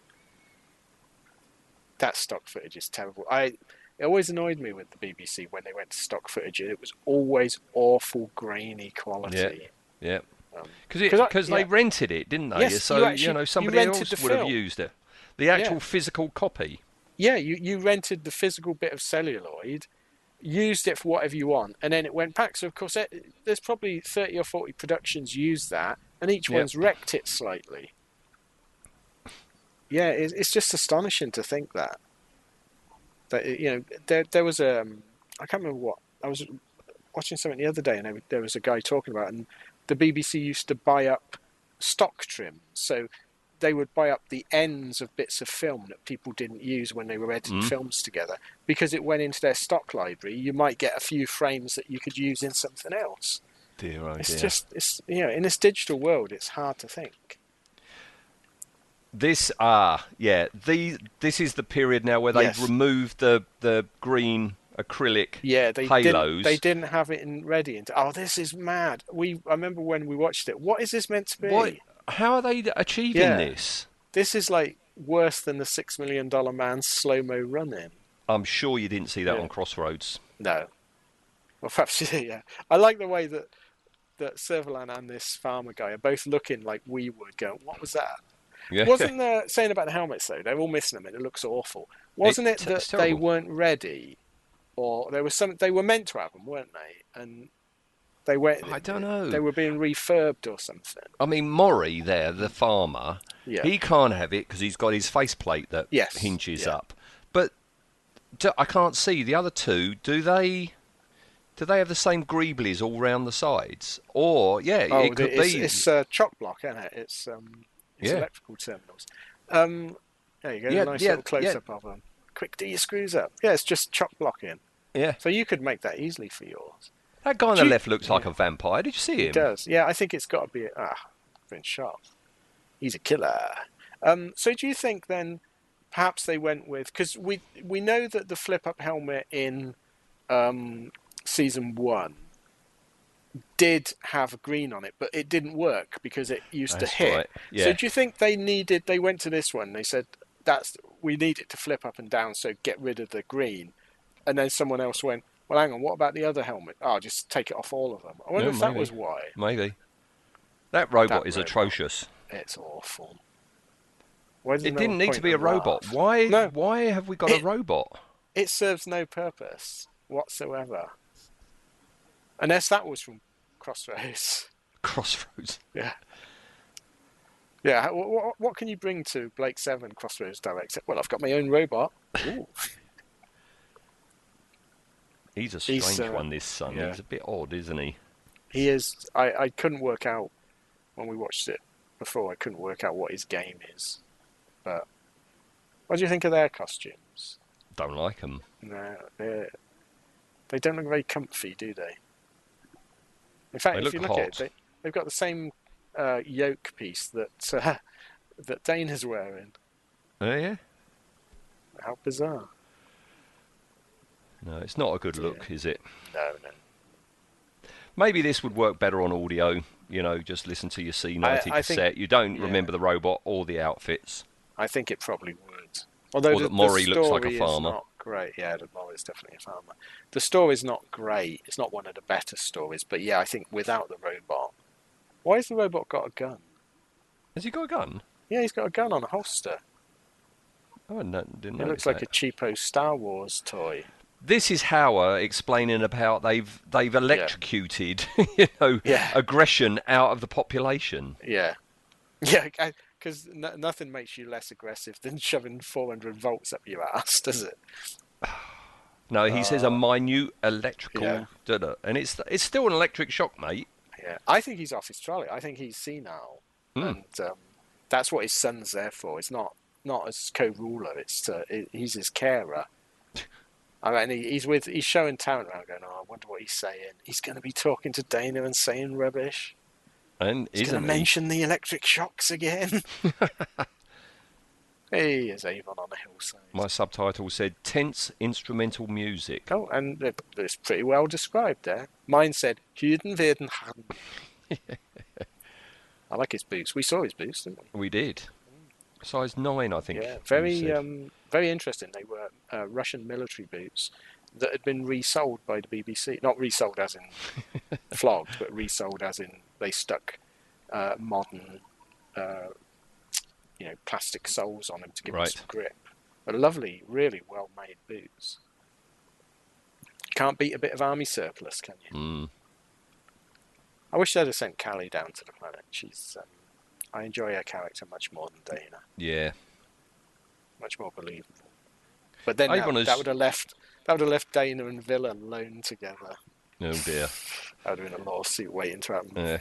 That stock footage is terrible. It always annoyed me with the BBC when they went to stock footage. It was always awful grainy quality. Yeah. Because they rented it, didn't they? Yes, so, you know, somebody else would have used it. The actual physical copy. Yeah, you rented the physical bit of celluloid, used it for whatever you want, and then it went back. So, of course, there's probably 30 or 40 productions used that, and each one's wrecked it slightly. Yeah, it's just astonishing to think that. That, you know, there was a... I can't remember what... I was watching something the other day, and there was a guy talking about it, and the BBC used to buy up stock trim. So they would buy up the ends of bits of film that people didn't use when they were editing films together, because it went into their stock library. You might get a few frames that you could use in something else. Dear, oh it's dear. Just, it's, you know, in this digital world, it's hard to think. This is the period now where they've removed the green acrylic halos. They didn't have it ready. This is mad. I remember when we watched it. What is this meant to be? What? How are they achieving this? This is like worse than the $6 Million Man's slow-mo run-in. I'm sure you didn't see that on Crossroads. No. Well, perhaps, yeah. I like the way that Servalan and this farmer guy are both looking like we would go, what was that? Yeah. Wasn't there saying about the helmets though? They're all missing them, and it looks awful. Wasn't it that they weren't ready, or there was some? They were meant to have them, weren't they? And they went. I don't know. They were being refurbed or something. I mean, Maury there, the farmer, yeah. He can't have it because he's got his faceplate that hinges up. But I can't see the other two. Do they? Do they have the same greeblies all round the sides? Or, it could be... It's a chock block, isn't it? It's electrical terminals. There you go, a nice little close-up of them. Quick, do your screws up? Yeah, it's just chock blocking. Yeah. So you could make that easily for yours. That guy on the left looks like a vampire. Did you see him? He does. Yeah, I think it's got to be... I've been shot. He's a killer. So do you think then perhaps they went with... Because we know that the flip-up helmet in... Season 1 did have green on it, but it didn't work because it used to hit. Right. Yeah. So do you think they went to this one, they said, we need it to flip up and down, so get rid of the green. And then someone else went, well, hang on, what about the other helmet? Oh, just take it off all of them. I wonder if that was why. Maybe. That robot is atrocious. It's awful. It didn't need to be a robot. Why have we got a robot? It serves no purpose whatsoever. Unless that was from Crossroads. Crossroads. Yeah. Yeah. What can you bring to Blake's 7 Crossroads director? Well, I've got my own robot. Ooh. He's a strange one, this son. Yeah. He's a bit odd, isn't he? He is. I couldn't work out when we watched it before. I couldn't work out what his game is. But what do you think of their costumes? Don't like them. No, they don't look very comfy, do they? In fact, if you look at it, they've got the same yoke piece that Dana's wearing. Oh, yeah? How bizarre. No, it's not a good look, is it? No. Maybe this would work better on audio. You know, just listen to your C90 cassette. You don't remember the robot or the outfits. I think it probably would. Although that Maury looks like a farmer. Great, yeah, Maury's definitely a farmer. The story's not great. It's not one of the better stories, but I think without the robot... Why has the robot got a gun? Has he got a gun? Yeah, he's got a gun on a holster. Oh, no, didn't it looks like a cheapo Star Wars toy. This is Hauer explaining about they've electrocuted aggression out of the population. Yeah. Yeah, because nothing makes you less aggressive than shoving 400 volts up your ass, does it? No, he says a minute electrical... Yeah. And it's still an electric shock, mate. Yeah, I think he's off his trolley. I think he's senile. Mm. And that's what his son's there for. It's not as co-ruler. He's his carer. I mean, he's showing talent around going, I wonder what he's saying. He's going to be talking to Dana and saying rubbish. And he's going to mention the electric shocks again. Hey, is Avon on the hillside. My subtitle said, tense instrumental music. Oh, and it's pretty well described there. Mine said, Huden werden haben. I like his boots. We saw his boots, didn't we? We did. Size 9, I think. Yeah, very interesting. They were Russian military boots that had been resold by the BBC. Not resold as in flogged, but resold as in... They stuck modern, plastic soles on them to give them some grip. But lovely, really well-made boots. Can't beat a bit of army surplus, can you? Mm. I wish they'd have sent Callie down to the planet. I enjoy her character much more than Dana. Yeah, much more believable. But then that would have left Dana and Villa alone together. Oh dear. I would have been a lawsuit waiting to happen.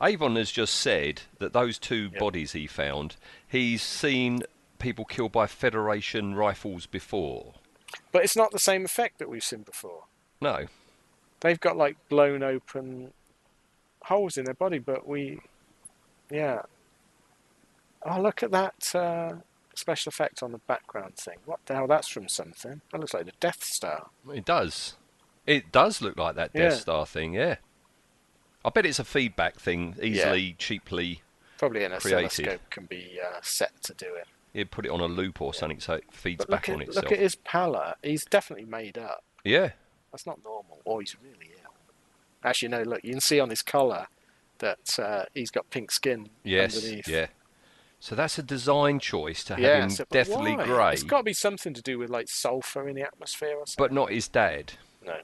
Avon has just said that those two bodies he found, he's seen people killed by Federation rifles before. But it's not the same effect that we've seen before. No. They've got like blown open holes in their body, but Oh, look at that special effect on the background thing. What the hell, that's from something. That looks like the Death Star. It does. It does look like that Death Star thing, yeah. I bet it's a feedback thing, easily, cheaply probably an oscilloscope can be set to do it. You'd put it on a loop or something so it feeds back on itself. Look at his pallor. He's definitely made up. Yeah. That's not normal. Or he's really ill. Actually, no, look, you can see on his collar that he's got pink skin underneath. Yes, yeah. So that's a design choice to have him so, deathly grey. It's got to be something to do with like sulphur in the atmosphere or something. But not his dad. No,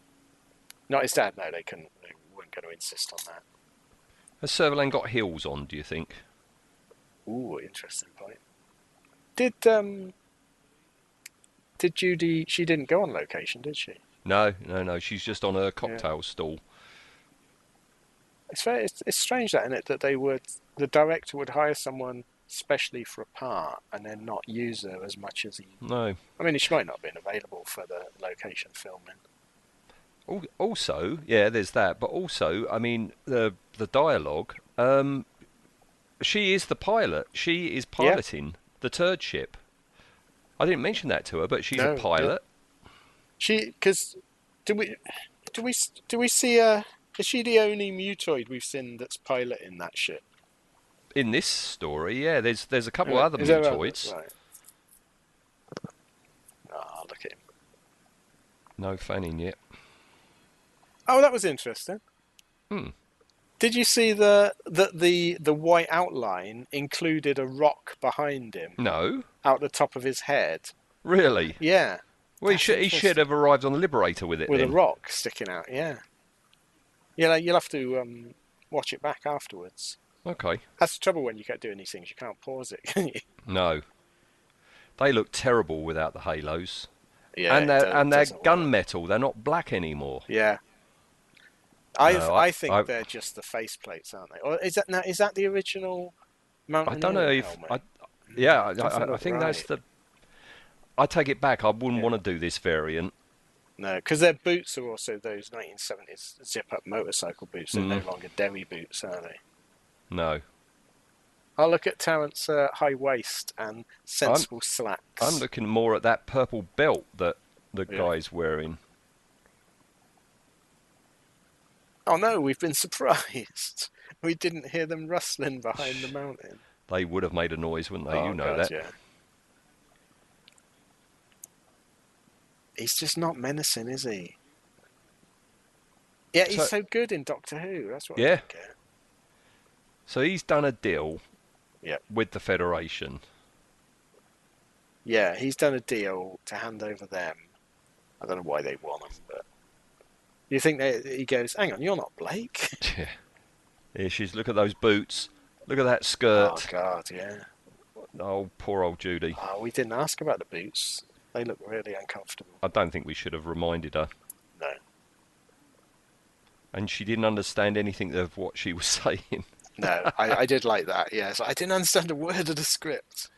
not his dad. No, they weren't going to insist on that. Has Servalan got heels on? Do you think? Ooh, interesting point. Did Judy? She didn't go on location, did she? No. She's just on her cocktail stall. It's strange that, isn't it, that the director would hire someone especially for a part and then not use her as much as he... No. I mean, she might not have been available for the location filming. Also, yeah, there's that. But also, I mean, the dialogue, she is the pilot. She is piloting the turd ship. I didn't mention that to her, but she's a pilot. Yeah. Because do we see her... Is she the only mutoid we've seen that's piloting that ship? In this story, yeah. There's a couple of other mutoids. Right. Oh, look at him. No fanning yet. Oh, that was interesting. Hmm. Did you see the white outline included a rock behind him? No. Out the top of his head. Really? Yeah. Well, he should have arrived on the Liberator with it. With a rock sticking out, yeah. Yeah, you'll have to watch it back afterwards. Okay. That's the trouble when you get doing these things. You can't pause it, can you? No. They look terrible without the halos. Yeah. And they're gunmetal. They're not black anymore. Yeah. I think they're just the faceplates, aren't they? Or is that now? Is that the original Mountaineer? I don't know if. I think that's the. I take it back. I wouldn't want to do this variant. No, because their boots are also those 1970s zip-up motorcycle boots. They're no longer derry boots, are they? No. I'll look at Tarrant's high waist and sensible slacks. I'm looking more at that purple belt that the guy's wearing. Oh no, we've been surprised. We didn't hear them rustling behind the mountain. They would have made a noise, wouldn't they? Oh, you know God, that. Yeah. He's just not menacing, is he? Yeah, he's so good in Doctor Who. That's what I think. So he's done a deal with the Federation. Yeah, he's done a deal to hand over them. I don't know why they want him, but... You think he goes, hang on, you're not Blake? Yeah. Here she is. Look at those boots. Look at that skirt. Oh, God, yeah. Oh, poor old Judy. Oh, we didn't ask about the boots. They look really uncomfortable. I don't think we should have reminded her. No. And she didn't understand anything of what she was saying. No, I did like that, yes. I didn't understand a word of the script.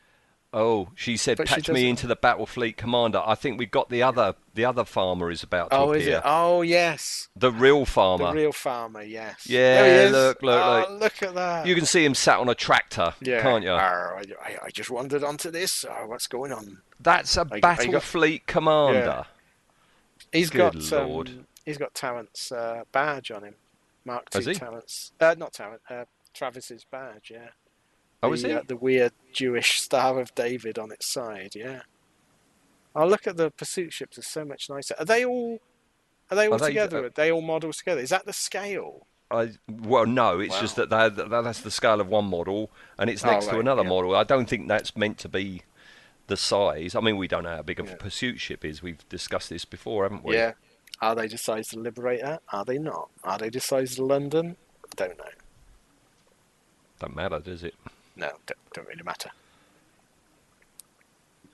Oh, she said, patch me into the battle fleet, Commander. I think we got the other farmer is about to appear. Oh, is it? Oh, yes. The real farmer. The real farmer, yes. Yeah, there he is. Look. Oh, look at that. You can see him sat on a tractor, can't you? I just wandered onto this. Oh, what's going on? That's a battle fleet commander. Yeah. He's got Tarrant's badge on him. Mark II Tarrant's... not Tarrant. Travis's badge, yeah. Oh, is he? The weird Jewish Star of David on its side, yeah. Oh, look at the pursuit ships. They're so much nicer. Are they all together? Are they all models together? Is that the scale? Well, no, it's just that that's the scale of one model, and it's next to another model. I don't think that's meant to be the size. I mean, we don't know how big of a pursuit ship is. We've discussed this before, haven't we? Yeah. Are they the size of the Liberator? Are they not? Are they the size of London? I don't know. Don't matter, does it? No, don't really matter.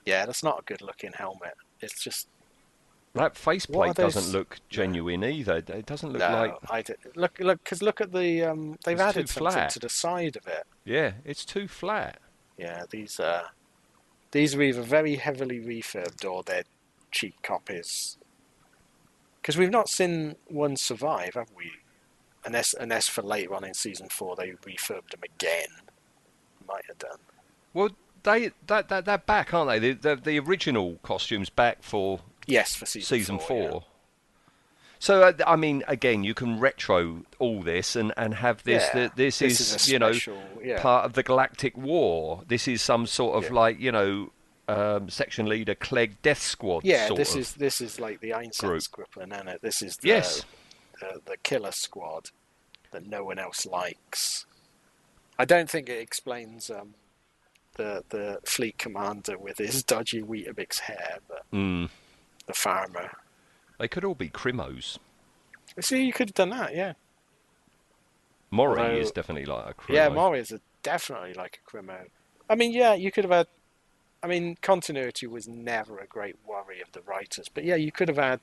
Yeah, that's not a good-looking helmet. It's just... That faceplate doesn't look genuine either. It doesn't look like... Look at the... they've added something to the side of it. Yeah, it's too flat. Yeah, these are either very heavily refurbed or they're cheap copies. Because we've not seen one survive, have we? Unless for later on in Season 4 they refurbed them again. Might have done. Well, they're back, aren't they? The original costume's back for season four. Yeah. So I mean, again, you can retro all this and have this. Yeah. This is a special part of the Galactic War. This is some sort of section leader Clegg Death Squad. Yeah, this is like the Einstein's group, and this is the killer squad that no one else likes. I don't think it explains the fleet commander with his dodgy Weetabix hair, but the farmer. They could all be Crimos. See, you could have done that, yeah. Maury is definitely like a Crimo. Yeah, Maury is definitely like a Crimo. I mean, yeah, you could have had... I mean, continuity was never a great worry of the writers, but yeah, you could have had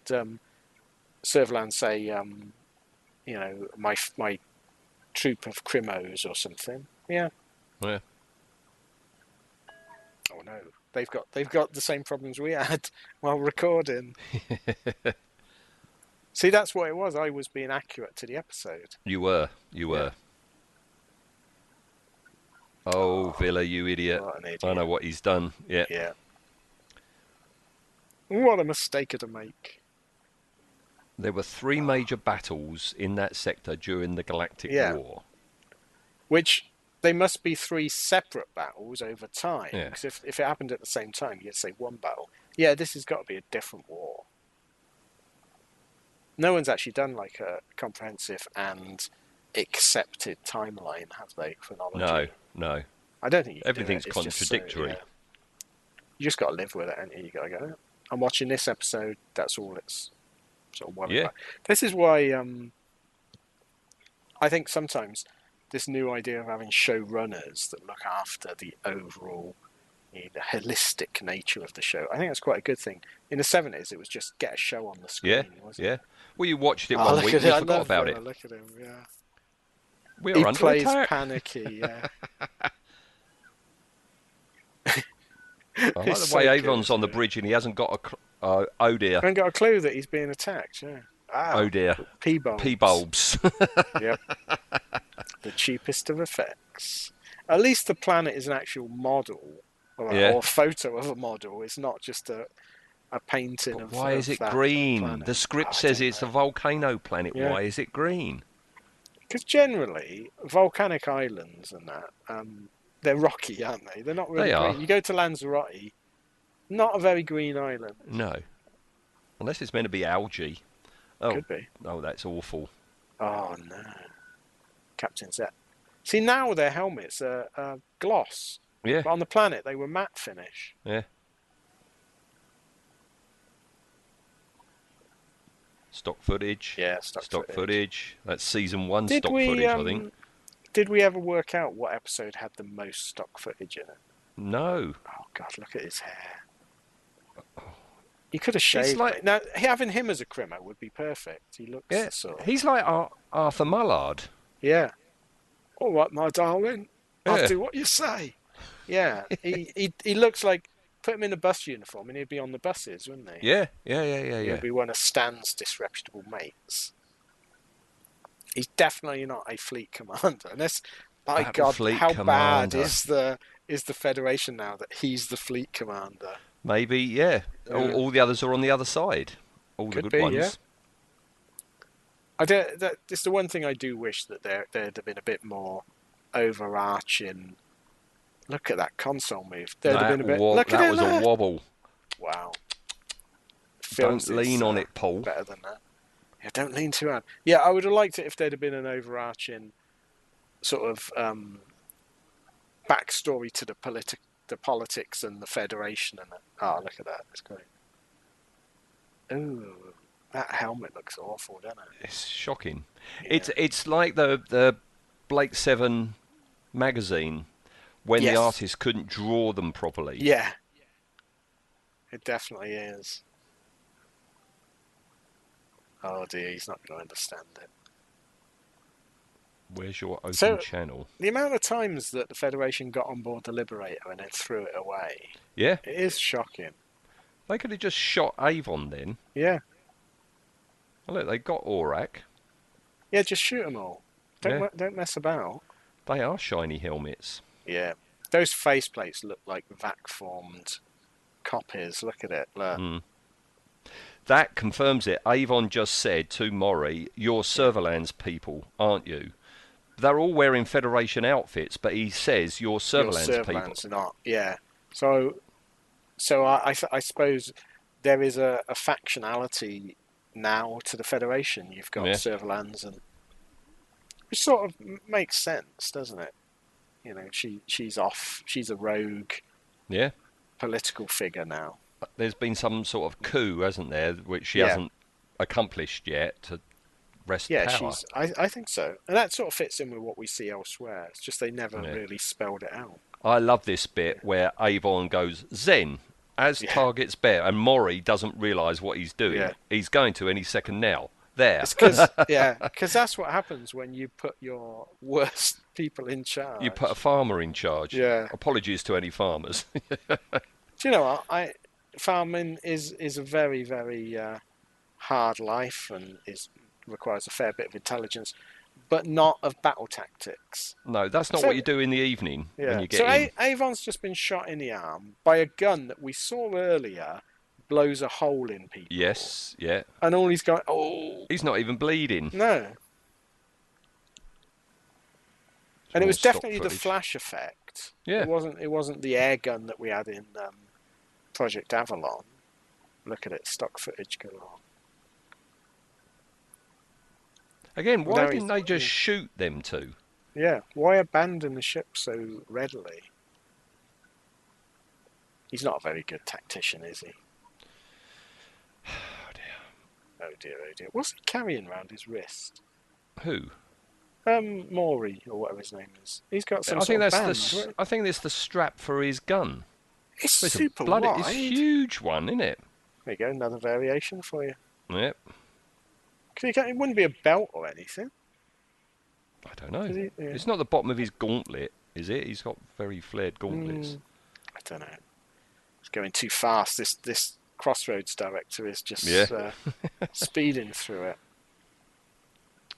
Servalan say, you know, my troop of Crimos or something. Yeah. Yeah. Oh no, they've got the same problems we had while recording. See, that's what it was. I was being accurate to the episode. You were. Yeah. Oh, Villa, you idiot! I know what he's done. Yeah. What a mistake to make. There were three major battles in that sector during the Galactic War. Which. They must be three separate battles over time. Because if it happened at the same time, you'd say one battle. Yeah, this has got to be a different war. No one's actually done like a comprehensive and accepted timeline, have they? Chronology? No. I don't think you can. Everything's do it. Contradictory. Just so, you just got to live with it, and you got to go. I'm watching this episode. That's all it's sort of worried about. This is why I think sometimes. This new idea of having showrunners that look after the overall, the holistic nature of the show. I think that's quite a good thing. In the 70s, it was just get a show on the screen, wasn't it? Well, you watched it one week and you forgot about it. I look at him, yeah. He plays panicky, yeah. I like the way Avon's on the bridge and he hasn't got a... oh, dear. He hasn't got a clue that he's being attacked, yeah. Ah, oh, dear. Pea bulbs. Yep. The cheapest of effects. At least the planet is an actual model or photo of a model. It's not just a painting but of why is it green? The script says it's a volcano planet. Yeah. Why is it green? Because generally, volcanic islands and that, they're rocky, aren't they? They're not really green. You go to Lanzarote, not a very green island. No. Unless it's meant to be algae. Oh, could be. Oh, that's awful. Oh, no. Captain Zep. See, now their helmets are gloss. Yeah. But on the planet, they were matte finish. Yeah. Stock footage. Yeah, stock footage. That's season one footage, I think. Did we ever work out what episode had the most stock footage in it? No. Oh, God, look at his hair. He could have shaved. Like, now, having him as a Crimo would be perfect. He looks the sort. He's like Arthur Mullard. Yeah. All right, my darling. Yeah. I'll do what you say. Yeah. he looks like, put him in a bus uniform and he'd be on the buses, wouldn't he? Yeah. He'd be one of Stan's disreputable mates. He's definitely not a fleet commander. Unless, by God, how bad is the Federation now that he's the fleet commander? Maybe, yeah. All the others are on the other side. All the good ones. Yeah. It's the one thing I do wish that there'd have been a bit more overarching. Look at that console move. That was a wobble. Wow. Don't lean on it, Paul. Better than that. Yeah, don't lean too hard. Yeah, I would have liked it if there'd have been an overarching sort of backstory to the politics and the Federation. And look at that. It's great. Ooh. That helmet looks awful, doesn't it? It's shocking. Yeah. It's like the Blake 7 magazine when the artist couldn't draw them properly. Yeah. It definitely is. Oh dear, he's not going to understand it. Where's your open channel? The amount of times that the Federation got on board the Liberator and then threw it away. Yeah. It is shocking. They could have just shot Avon then. Yeah. Well, look, they got Aurak. Yeah, just shoot them all. Don't mess about. They are shiny helmets. Yeah. Those faceplates look like vac-formed copies. Look at it. Look. That confirms it. Avon just said to Maury, you're Servalan's people, aren't you? They're all wearing Federation outfits, but he says you're Servalan's people. Servalan's not, yeah. So I suppose there is a factionality... now to the Federation. You've got Servalands, and which sort of makes sense, doesn't it? You know, she's off. She's a rogue, political figure now. But there's been some sort of coup, hasn't there, which she hasn't accomplished yet to wrest power. I think so, and that sort of fits in with what we see elsewhere. It's just they never really spelled it out. I love this bit where Avon goes Zen as targets bear, and Maury doesn't realise what he's doing. Yeah. He's going to any second now. There, it's because that's what happens when you put your worst people in charge. You put a farmer in charge. Yeah. Apologies to any farmers. Do you know what? Farming is a very, very hard life and requires a fair bit of intelligence, but not of battle tactics. No, that's not what you do in the evening when you get in. Avon's just been shot in the arm by a gun that we saw earlier blows a hole in people. Yes, yeah. And all he's going, he's not even bleeding. No. And it was definitely the flash effect. Yeah. It wasn't the air gun that we had in Project Avalon. Look at it, stock footage galore. Again, why didn't they just shoot them two? Yeah, why abandon the ship so readily? He's not a very good tactician, is he? Oh dear. Oh dear, oh dear. What's he carrying around his wrist? Who? Maury, or whatever his name is. He's got some sort of band. I think that's the strap for his gun. It's super wide. It's a huge one, isn't it? There you go, another variation for you. Yep. It wouldn't be a belt or anything. I don't know. It's not the bottom of his gauntlet, is it? He's got very flared gauntlets. I don't know. It's going too fast. This Crossroads director is just speeding through it.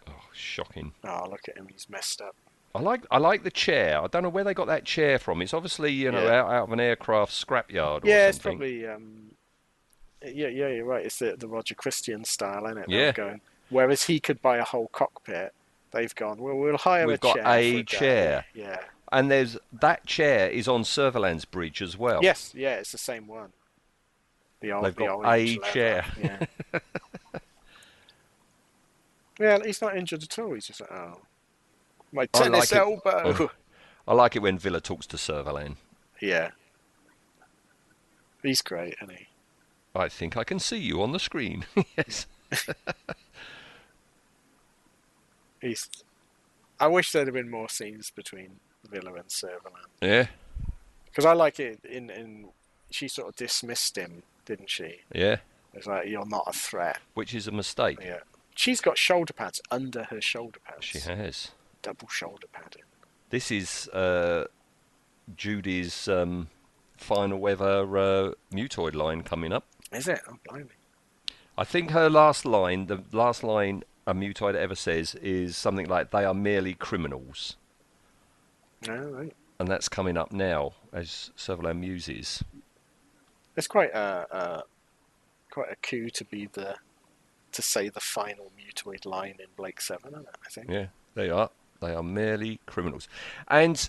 Oh, shocking. Oh, look at him. He's messed up. I like the chair. I don't know where they got that chair from. It's obviously, out of an aircraft scrapyard or something. Yeah, it's probably... Yeah, you're right. It's the Roger Christian style, isn't it? Yeah. Going, whereas he could buy a whole cockpit, they've gone, well, we'll hire We've got a chair. Yeah. And that chair is on Serverland's Bridge as well. Yes, yeah, it's the same one. They've got a chair. Yeah. Yeah, he's not injured at all. He's just like, my tennis elbow. Oh. I like it when Villa talks to Serverland. Yeah. He's great, isn't he? I think I can see you on the screen. Yes. I wish there'd have been more scenes between Villa and Serverland. Yeah. Because I like it in she sort of dismissed him, didn't she? Yeah. It's like, you're not a threat. Which is a mistake. Yeah. She's got shoulder pads under her shoulder pads. She has. Double shoulder padding. This is Judy's final ever Mutoid line coming up. Is it? Oh, blimey. I think her last line, the last line a Mutoid ever says, is something like, they are merely criminals. Oh, right. And that's coming up now, as Serverland muses. It's quite a coup to be to say the final Mutoid line in Blake 7, isn't it, I think? Yeah, they are. They are merely criminals. And...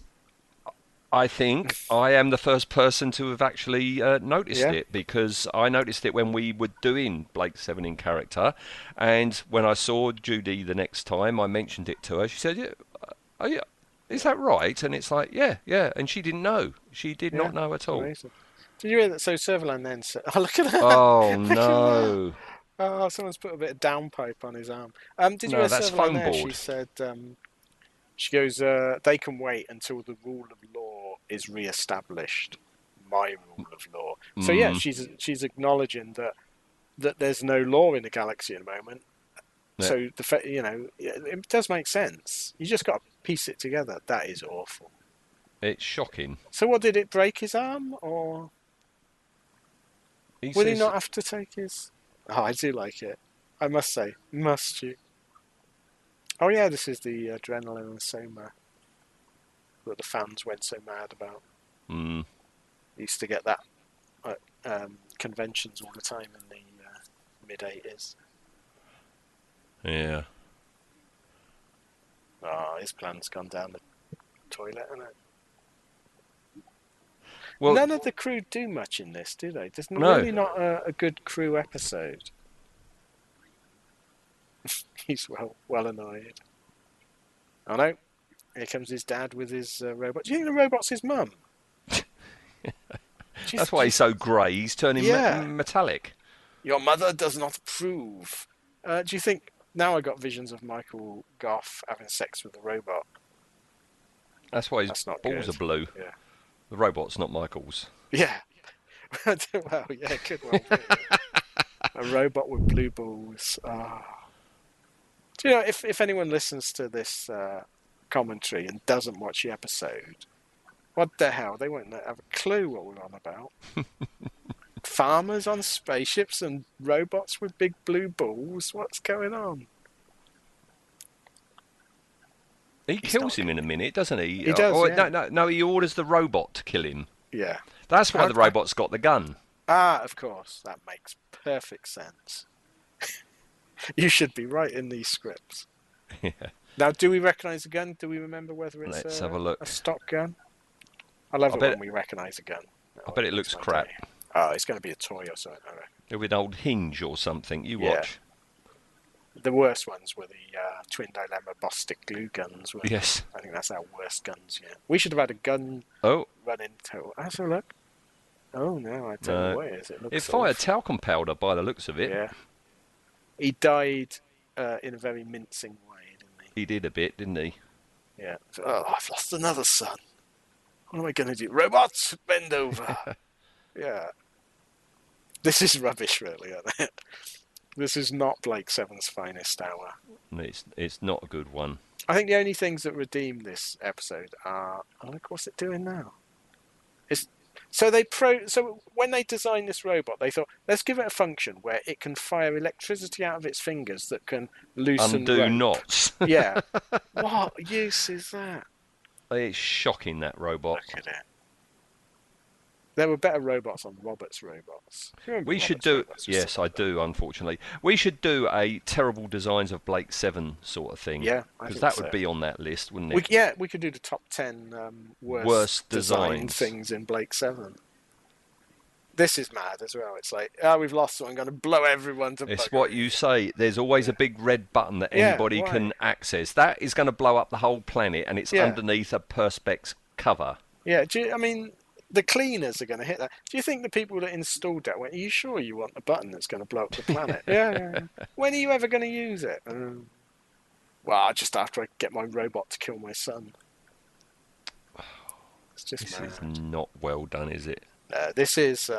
I think I am the first person to have actually noticed it, because I noticed it when we were doing Blake 7 in character, and when I saw Judy the next time, I mentioned it to her. She said, "Yeah, is that right?" And it's like, "Yeah," and she didn't know. She did not know at all. Amazing. Did you hear that? So Serverland then said, "Oh, look at that!" Oh no! Oh, someone's put a bit of downpipe on his arm. Did you hear Serverland there? She said, "She goes, they can wait until the rule of law is re-established, my rule of law." So yeah, she's acknowledging that there's no law in the galaxy at the moment. Yeah. So it does make sense. You just got to piece it together. That is awful. It's shocking. So what, did it break his arm, or will he not have to take his? Oh, I do like it. I must say, must you? Oh yeah, this is the adrenaline and soma that the fans went so mad about. Used to get that at conventions all the time in the mid-80s. Yeah. Oh, his plan's gone down the toilet, hasn't it? Well, none of the crew do much in this, do they? There's really not a good crew episode. He's well annoyed. I know. Here comes his dad with his robot. Do you think the robot's his mum? That's why he's so grey. He's turning metallic. Your mother does not approve. Do you think... Now I got visions of Michael Gough having sex with the robot. That's why his balls are blue. Yeah. The robot's not Michael's. Yeah. Well, yeah, it could well be. A robot with blue balls. Oh. Do you know, if anyone listens to this commentary and doesn't watch the episode, what the hell? They won't have a clue what we're on about. Farmers on spaceships and robots with big blue balls. What's going on? He kills him in a minute, doesn't he? He does. No, he orders the robot to kill him. Yeah. That's why the robot's got the gun. Ah, of course. That makes perfect sense. You should be writing these scripts. Yeah. Now, do we recognise the gun? Do we remember whether it's a stock gun? I love it when we recognise a gun. I bet it looks crap. Oh, it's going to be a toy or something, I reckon. It'll be an old hinge or something. You watch. The worst ones were the Twin Dilemma Boss Stick glue guns. Yes. I think that's our worst guns yet. We should have had a gun run-in total. Have a look. Oh, no, I don't know where it is. It fired talcum powder by the looks of it. Yeah. He died in a very mincing way, didn't he? He did a bit, didn't he? Yeah. So, oh, I've lost another son. What am I going to do? Robots, bend over. Yeah. This is rubbish, really, isn't it? This is not Blake 7's finest hour. It's not a good one. I think the only things that redeem this episode are... Oh, look, what's it doing now? So when they designed this robot, they thought, let's give it a function where it can fire electricity out of its fingers that can loosen rope. Knots. Yeah. What use is that? It's shocking, that robot. Look at it. There were better robots on Robert's Robots. Yes, I do, unfortunately. We should do a terrible designs of Blake 7 sort of thing. Yeah, because that would be on that list, wouldn't it? We could do the top 10 worst designed things in Blake 7. This is mad as well. It's like, oh, we've lost, so I'm going to blow everyone to bits. It's what you say. There's always a big red button that anybody can access. That is going to blow up the whole planet, and it's underneath a Perspex cover. Yeah, the cleaners are going to hit that. Do you think the people that installed that went, are you sure you want the button that's going to blow up the planet? Yeah. When are you ever going to use it? Well, just after I get my robot to kill my son. It's just This is not well done, is it? This is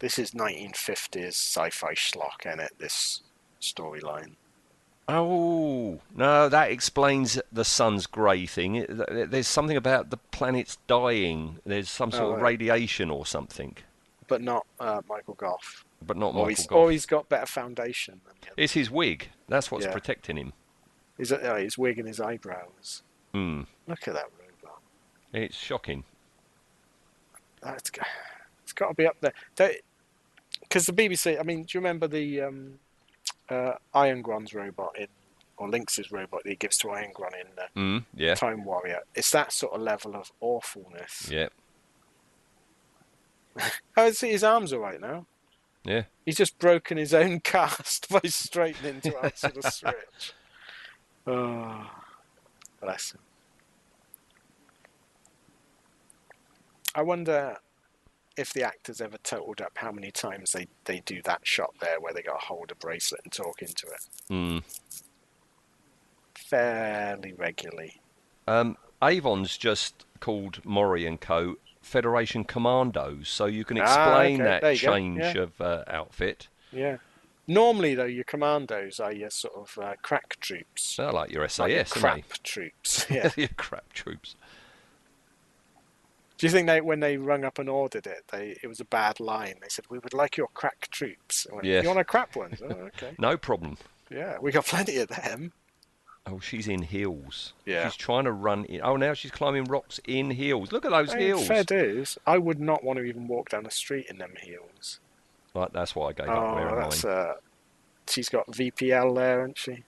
1950s sci-fi schlock, isn't it, this storyline? Oh, no, that explains the sun's grey thing. There's something about the planet's dying. There's some sort of radiation or something. But not Michael Gough. Or he's got better foundation. It's his wig. That's what's protecting him. His wig and his eyebrows. Mm. Look at that robot. It's shocking. It's got to be up there. Because the BBC, do you remember the... Irongron's robot or Lynx's robot that he gives to Irongron in Time Warrior. It's that sort of level of awfulness. Yeah. I see his arms are right now. Yeah. He's just broken his own cast by straightening to answer the switch. Oh, bless him. I wonder if the actors ever totaled up how many times they do that shot there where they got to hold a bracelet and talk into it. Mm. Fairly regularly. Avon's just called Maury and Co. Federation Commandos, so you can explain that change of outfit. Yeah. Normally, though, your commandos are your sort of crack troops. They're like your SAS, troops. Yeah. Your crap troops. Do you think when they rung up and ordered it, it was a bad line? They said, we would like your crack troops. Yes. You want a crap one? Oh, okay. No problem. Yeah, we got plenty of them. Oh, she's in heels. Yeah. She's trying to run in. Oh, now she's climbing rocks in heels. Look at those heels. Fair dues. I would not want to even walk down the street in them heels. Right, that's why I gave up wearing mine. She's got VPL there, hasn't she?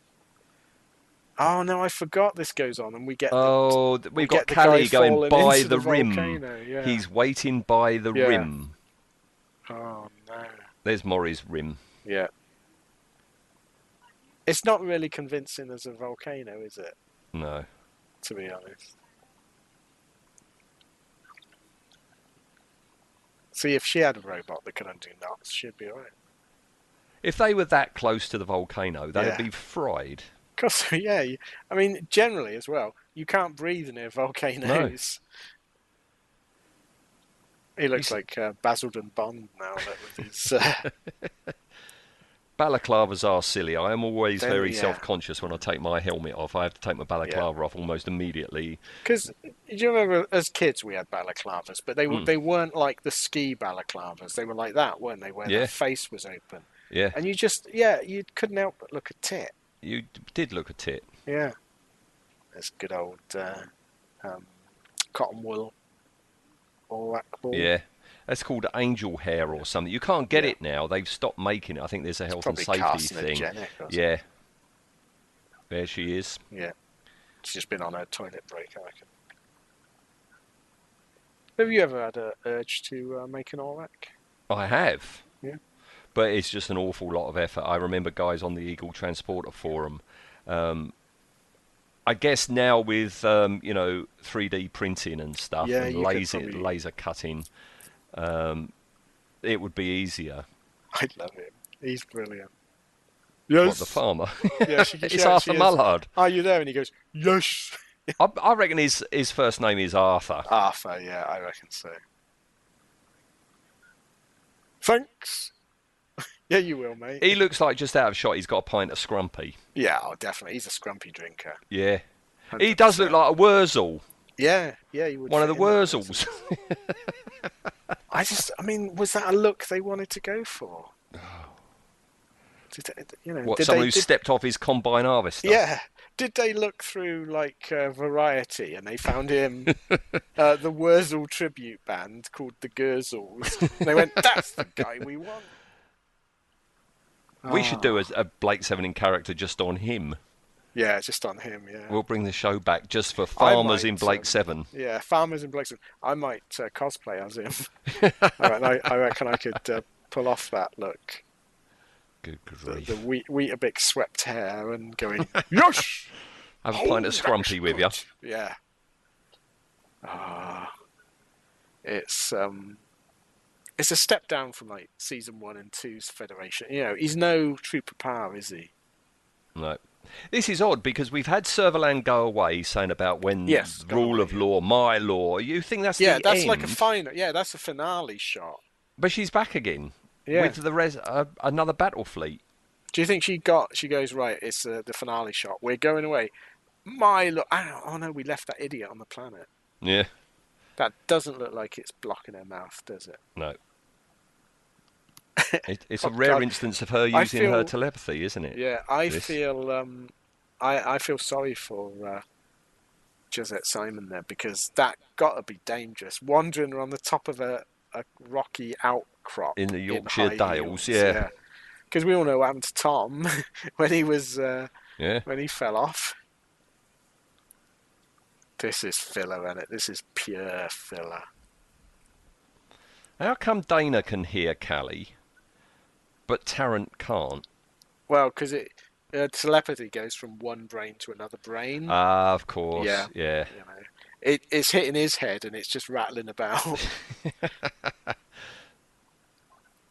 Oh, no, I forgot this goes on, and we get... Oh, we've got Callie going by the rim. Yeah. He's waiting by the rim. Oh, no. There's Maury's rim. Yeah. It's not really convincing as a volcano, is it? No. to be honest. See, if she had a robot that could undo knots, she'd be alright. If they were that close to the volcano, they'd be fried. Because, yeah, I mean, generally as well, you can't breathe near volcanoes. No. He looks like Basildon Bond now with his... Balaclavas are silly. I am always very self-conscious when I take my helmet off. I have to take my balaclava off almost immediately. Because, do you remember, as kids we had balaclavas, but they weren't like the ski balaclavas. They were like that, weren't they, where their face was open. Yeah. And you just, you couldn't help but look a tit. You did look a tit. Yeah. That's good old cotton wool or black wool. Yeah. That's called angel hair or something. You can't get it now. They've stopped making it. I think there's a health and safety thing. Yeah. There she is. Yeah. She's just been on her toilet break, I reckon. Have you ever had an urge to make an Orac? I have. Yeah. But it's just an awful lot of effort. I remember guys on the Eagle Transporter forum. I guess now with 3D printing and stuff and laser cutting. It would be easier. I love him. He's brilliant. Yes. What, the farmer? Yeah, it's Arthur Mullard. Are you there? And he goes, yes. I reckon his first name is Arthur. Arthur, yeah, I reckon so. Thanks. Yeah, you will, mate. He looks like just out of shot. He's got a pint of scrumpy. Yeah, definitely. He's a scrumpy drinker. Yeah. 100%. He does look like a Wurzel. Yeah, yeah. You would. One of the Wurzels. I mean, was that a look they wanted to go for? Did someone stepped off his combine harvester? Yeah. Did they look through, like, Variety and they found him, the Wurzel tribute band called the Gurzels? And they went, that's the guy we want. We should do a Blake 7 in character just on him. Yeah, just on him, yeah. We'll bring the show back just for Farmers in Blake 7. Yeah, Farmers in Blake 7. I might cosplay as him. I reckon I could pull off that look. Good grief. The Weetabix swept hair and going, yosh! Have a pint of scrumpy with you. Yeah. It's a step down from, like, Season 1 and 2's Federation. You know, he's no Trooper Power, is he? No. This is odd because we've had Serverland go away saying about when rule of law, my law. You think that's the end? Like a final. Yeah, that's a finale shot. But she's back again with the another battle fleet. Do you think she goes, right, it's the finale shot. We're going away. My law. Oh, no, we left that idiot on the planet. Yeah. That doesn't look like it's blocking her mouth, does it? No. It's a rare instance of her using her telepathy, isn't it? Yeah, I feel sorry for Josette Simon there, because that got to be dangerous. Wandering on the top of a rocky outcrop in the Yorkshire Dales, yeah. Because we all know what happened to Tom when he was when he fell off. This is filler, isn't it? This is pure filler. How come Dana can hear Callie? But Tarrant can't. Well, because telepathy goes from one brain to another brain. Ah, of course. Yeah. Yeah. You know, it's hitting his head and it's just rattling about.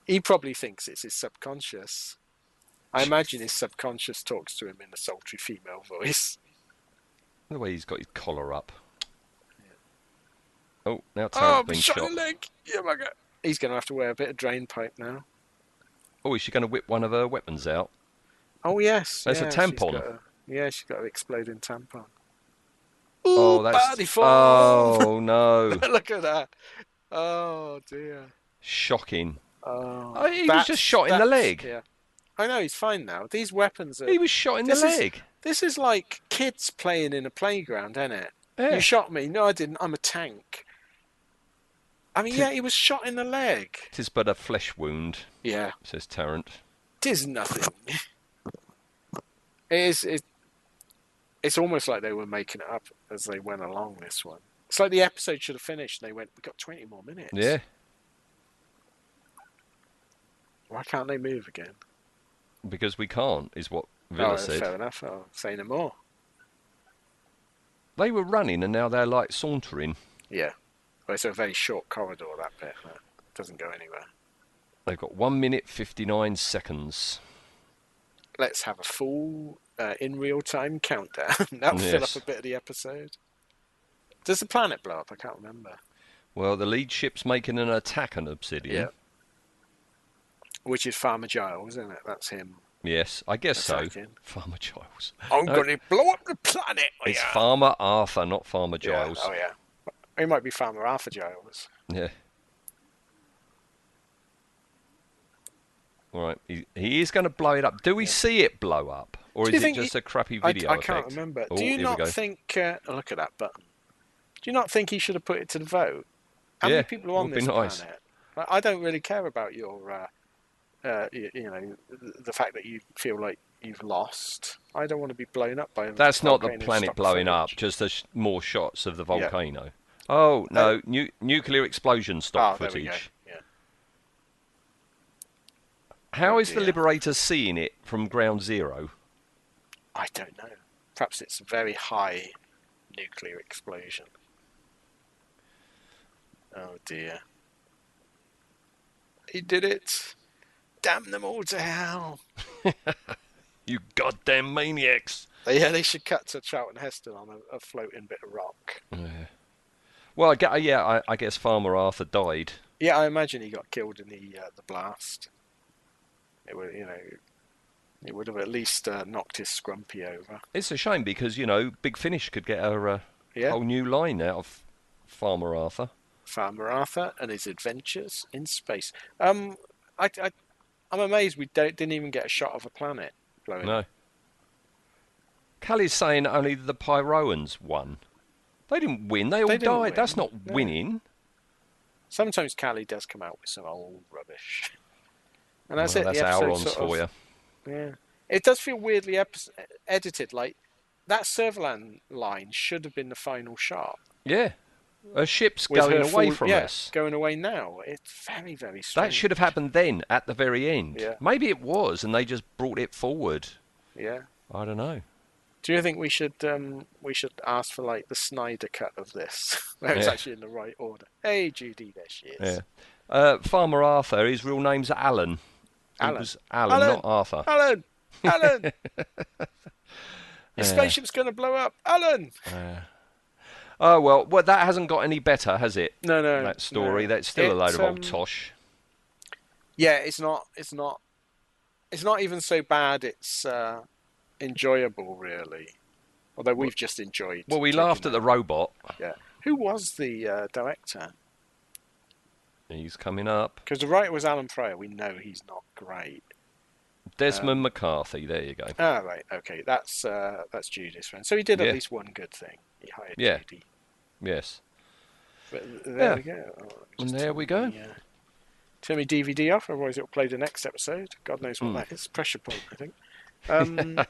He probably thinks it's his subconscious. I imagine his subconscious talks to him in a sultry female voice. The way he's got his collar up. Yeah. Oh, now Tarrant's been shot. Oh, leg! Yeah, my God. He's going to have to wear a bit of drain pipe now. Oh, is she going to whip one of her weapons out? Oh, yes. There's a tampon. She's got an exploding tampon. Ooh, oh, that's... body form. Oh, no. Look at that. Oh, dear. Shocking. Oh, he was just shot in the leg. Yeah. I know, he's fine now. These weapons are... He was shot in the leg. This is like kids playing in a playground, isn't it? Yeah. You shot me. No, I didn't. I'm a tank. I mean, he was shot in the leg. 'Tis but a flesh wound, says Tarrant. 'Tis nothing. It's almost like they were making it up as they went along, this one. It's like the episode should have finished and they went, we've got 20 more minutes. Yeah. Why can't they move again? Because we can't, is what Villa said. Fair enough. I'll say no more. They were running and now they're like sauntering. Yeah. Well, it's a very short corridor, that bit. It doesn't go anywhere. They've got 1 minute 59 seconds. Let's have a full in real time countdown. That'll fill up a bit of the episode. Does the planet blow up? I can't remember. Well, the lead ship's making an attack on Obsidian. Yeah. Which is Farmer Giles, isn't it? That's him. Yes, I guess attacking. So. Farmer Giles. I'm going to blow up the planet. It's Farmer Arthur, not Farmer Giles. Yeah. Oh, yeah. He might be Farmer Arthur Giles. Yeah. All right. He is going to blow it up. Do we see it blow up? Or is it just a crappy video effect? I can't remember. Oh, do you not think... look at that button. Do you not think he should have put it to the vote? How many people are on this planet? I don't really care about your... you know, the fact that you feel like you've lost. I don't want to be blown up by a volcano. That's not the planet blowing up, just more shots of the volcano. Yeah. Oh, no, nuclear explosion stock footage. Yeah. How is the Liberator seeing it from ground zero? I don't know. Perhaps it's a very high nuclear explosion. Oh, dear. He did it. Damn them all to hell. You goddamn maniacs. Yeah, they should cut to Charlton Heston on a floating bit of rock. Yeah. Well, I guess Farmer Arthur died. Yeah, I imagine he got killed in the blast. It would, it would have at least knocked his scrumpy over. It's a shame because, Big Finish could get a whole new line out of Farmer Arthur. Farmer Arthur and his adventures in space. I'm amazed we didn't even get a shot of a planet blowing. No. Callie's saying only the Pyroans won. They didn't win. They all died. Win. That's not winning. Sometimes Callie does come out with some old rubbish. And that's it. That's our ons for you. Yeah. It does feel weirdly edited. Like, that Serverland line should have been the final shot. Yeah. A ship's going away from us. Going away now. It's very, very strange. That should have happened then, at the very end. Yeah. Maybe it was, and they just brought it forward. Yeah. I don't know. Do you think we should ask for the Snyder cut of this, where it's actually in the right order? Hey, Judy, there she is. Yeah. Farmer Arthur. His real name's Alan. It was Alan, not Arthur. Alan. Alan. Your spaceship's going to blow up, Alan. Oh, well, that hasn't got any better, has it? No. That story, that's still a load of old tosh. Yeah, it's not even so bad. It's enjoyable, really. Although we've just enjoyed. Well, we laughed at the robot. Yeah. Who was the director? He's coming up. Because the writer was Alan Pryor. We know he's not great. Desmond McCarthy. There you go. Ah, right. Okay, that's Judy's friend. So he did at least one good thing. He hired Judy. Yes. But there we go. And there we go. Turn my DVD off, otherwise it'll play the next episode. God knows what that is. Pressure point, I think.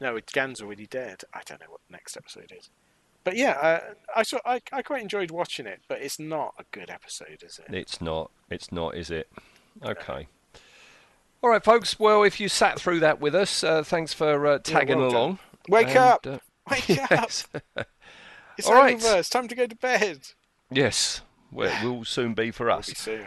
No, Gan's already dead. I don't know what the next episode is. But yeah, I quite enjoyed watching it, but it's not a good episode, is it? It's not, is it? Okay. All right, folks. Well, if you sat through that with us, thanks for tagging along. Wake up! Wake up! It's over. It's time to go to bed. Yes, it will soon be for us. It'll be soon,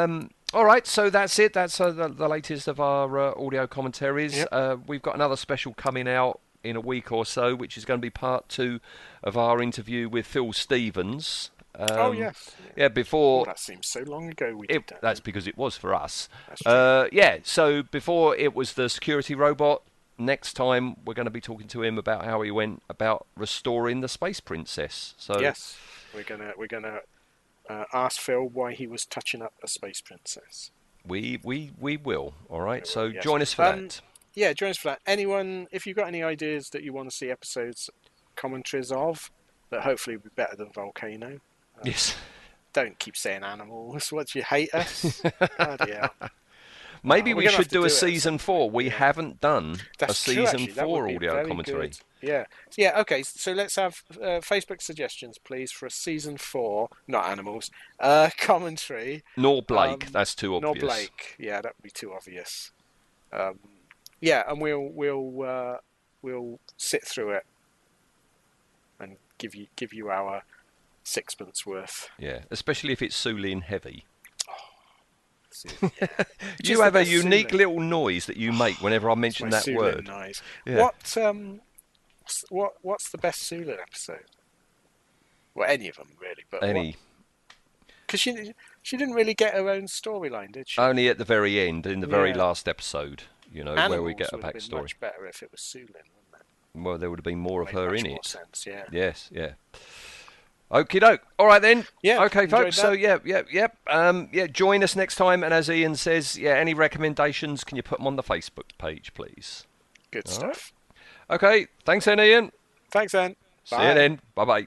yeah. All right, so that's it. That's the latest of our audio commentaries. Yep. We've got another special coming out in a week or so, which is going to be part 2 of our interview with Phil Stevens. Yes. Yeah, before... Oh, that seems so long ago we did that. That's because it was for us. That's true. Yeah, so before it was the security robot. Next time we're going to be talking to him about how he went about restoring the Space Princess. So yes, we're gonna ask Phil why he was touching up a Space Princess. We will. All right. So join us for that. Yeah, join us for that. Anyone, if you've got any ideas that you want to see episodes, commentaries of, that hopefully will be better than Volcano. Yes. Don't keep saying animals. What do you hate us? Bloody hell. Maybe we should do a season 4. We haven't done a season 4 audio commentary. Yeah. Yeah, okay. So let's have Facebook suggestions, please, for a season 4, not animals, commentary. Nor Blake. That's too obvious. Nor Blake. Yeah, that would be too obvious. Yeah, and we'll sit through it and give you our sixpence worth. Yeah, especially if it's Sulin heavy. Oh, you have a unique Sulin little noise that you make whenever I mention that Sulin word. Noise. Yeah. What's the best Sulin episode? Well, any of them really, but any. Because she didn't really get her own storyline, did she? Only at the very end, in the very last episode, you know, Animals where we get a backstory. Been much better if it was Sulin, wouldn't it? Well, there would have been more of her in it. Made much more sense, yeah. Yes, yeah. Okie doke. All right then. Yeah. Okay, folks. That. So join us next time. And as Ian says, any recommendations? Can you put them on the Facebook page, please? Good stuff. Right. Okay. Thanks, then, Ian. Thanks, then. Bye. See you then. Bye bye.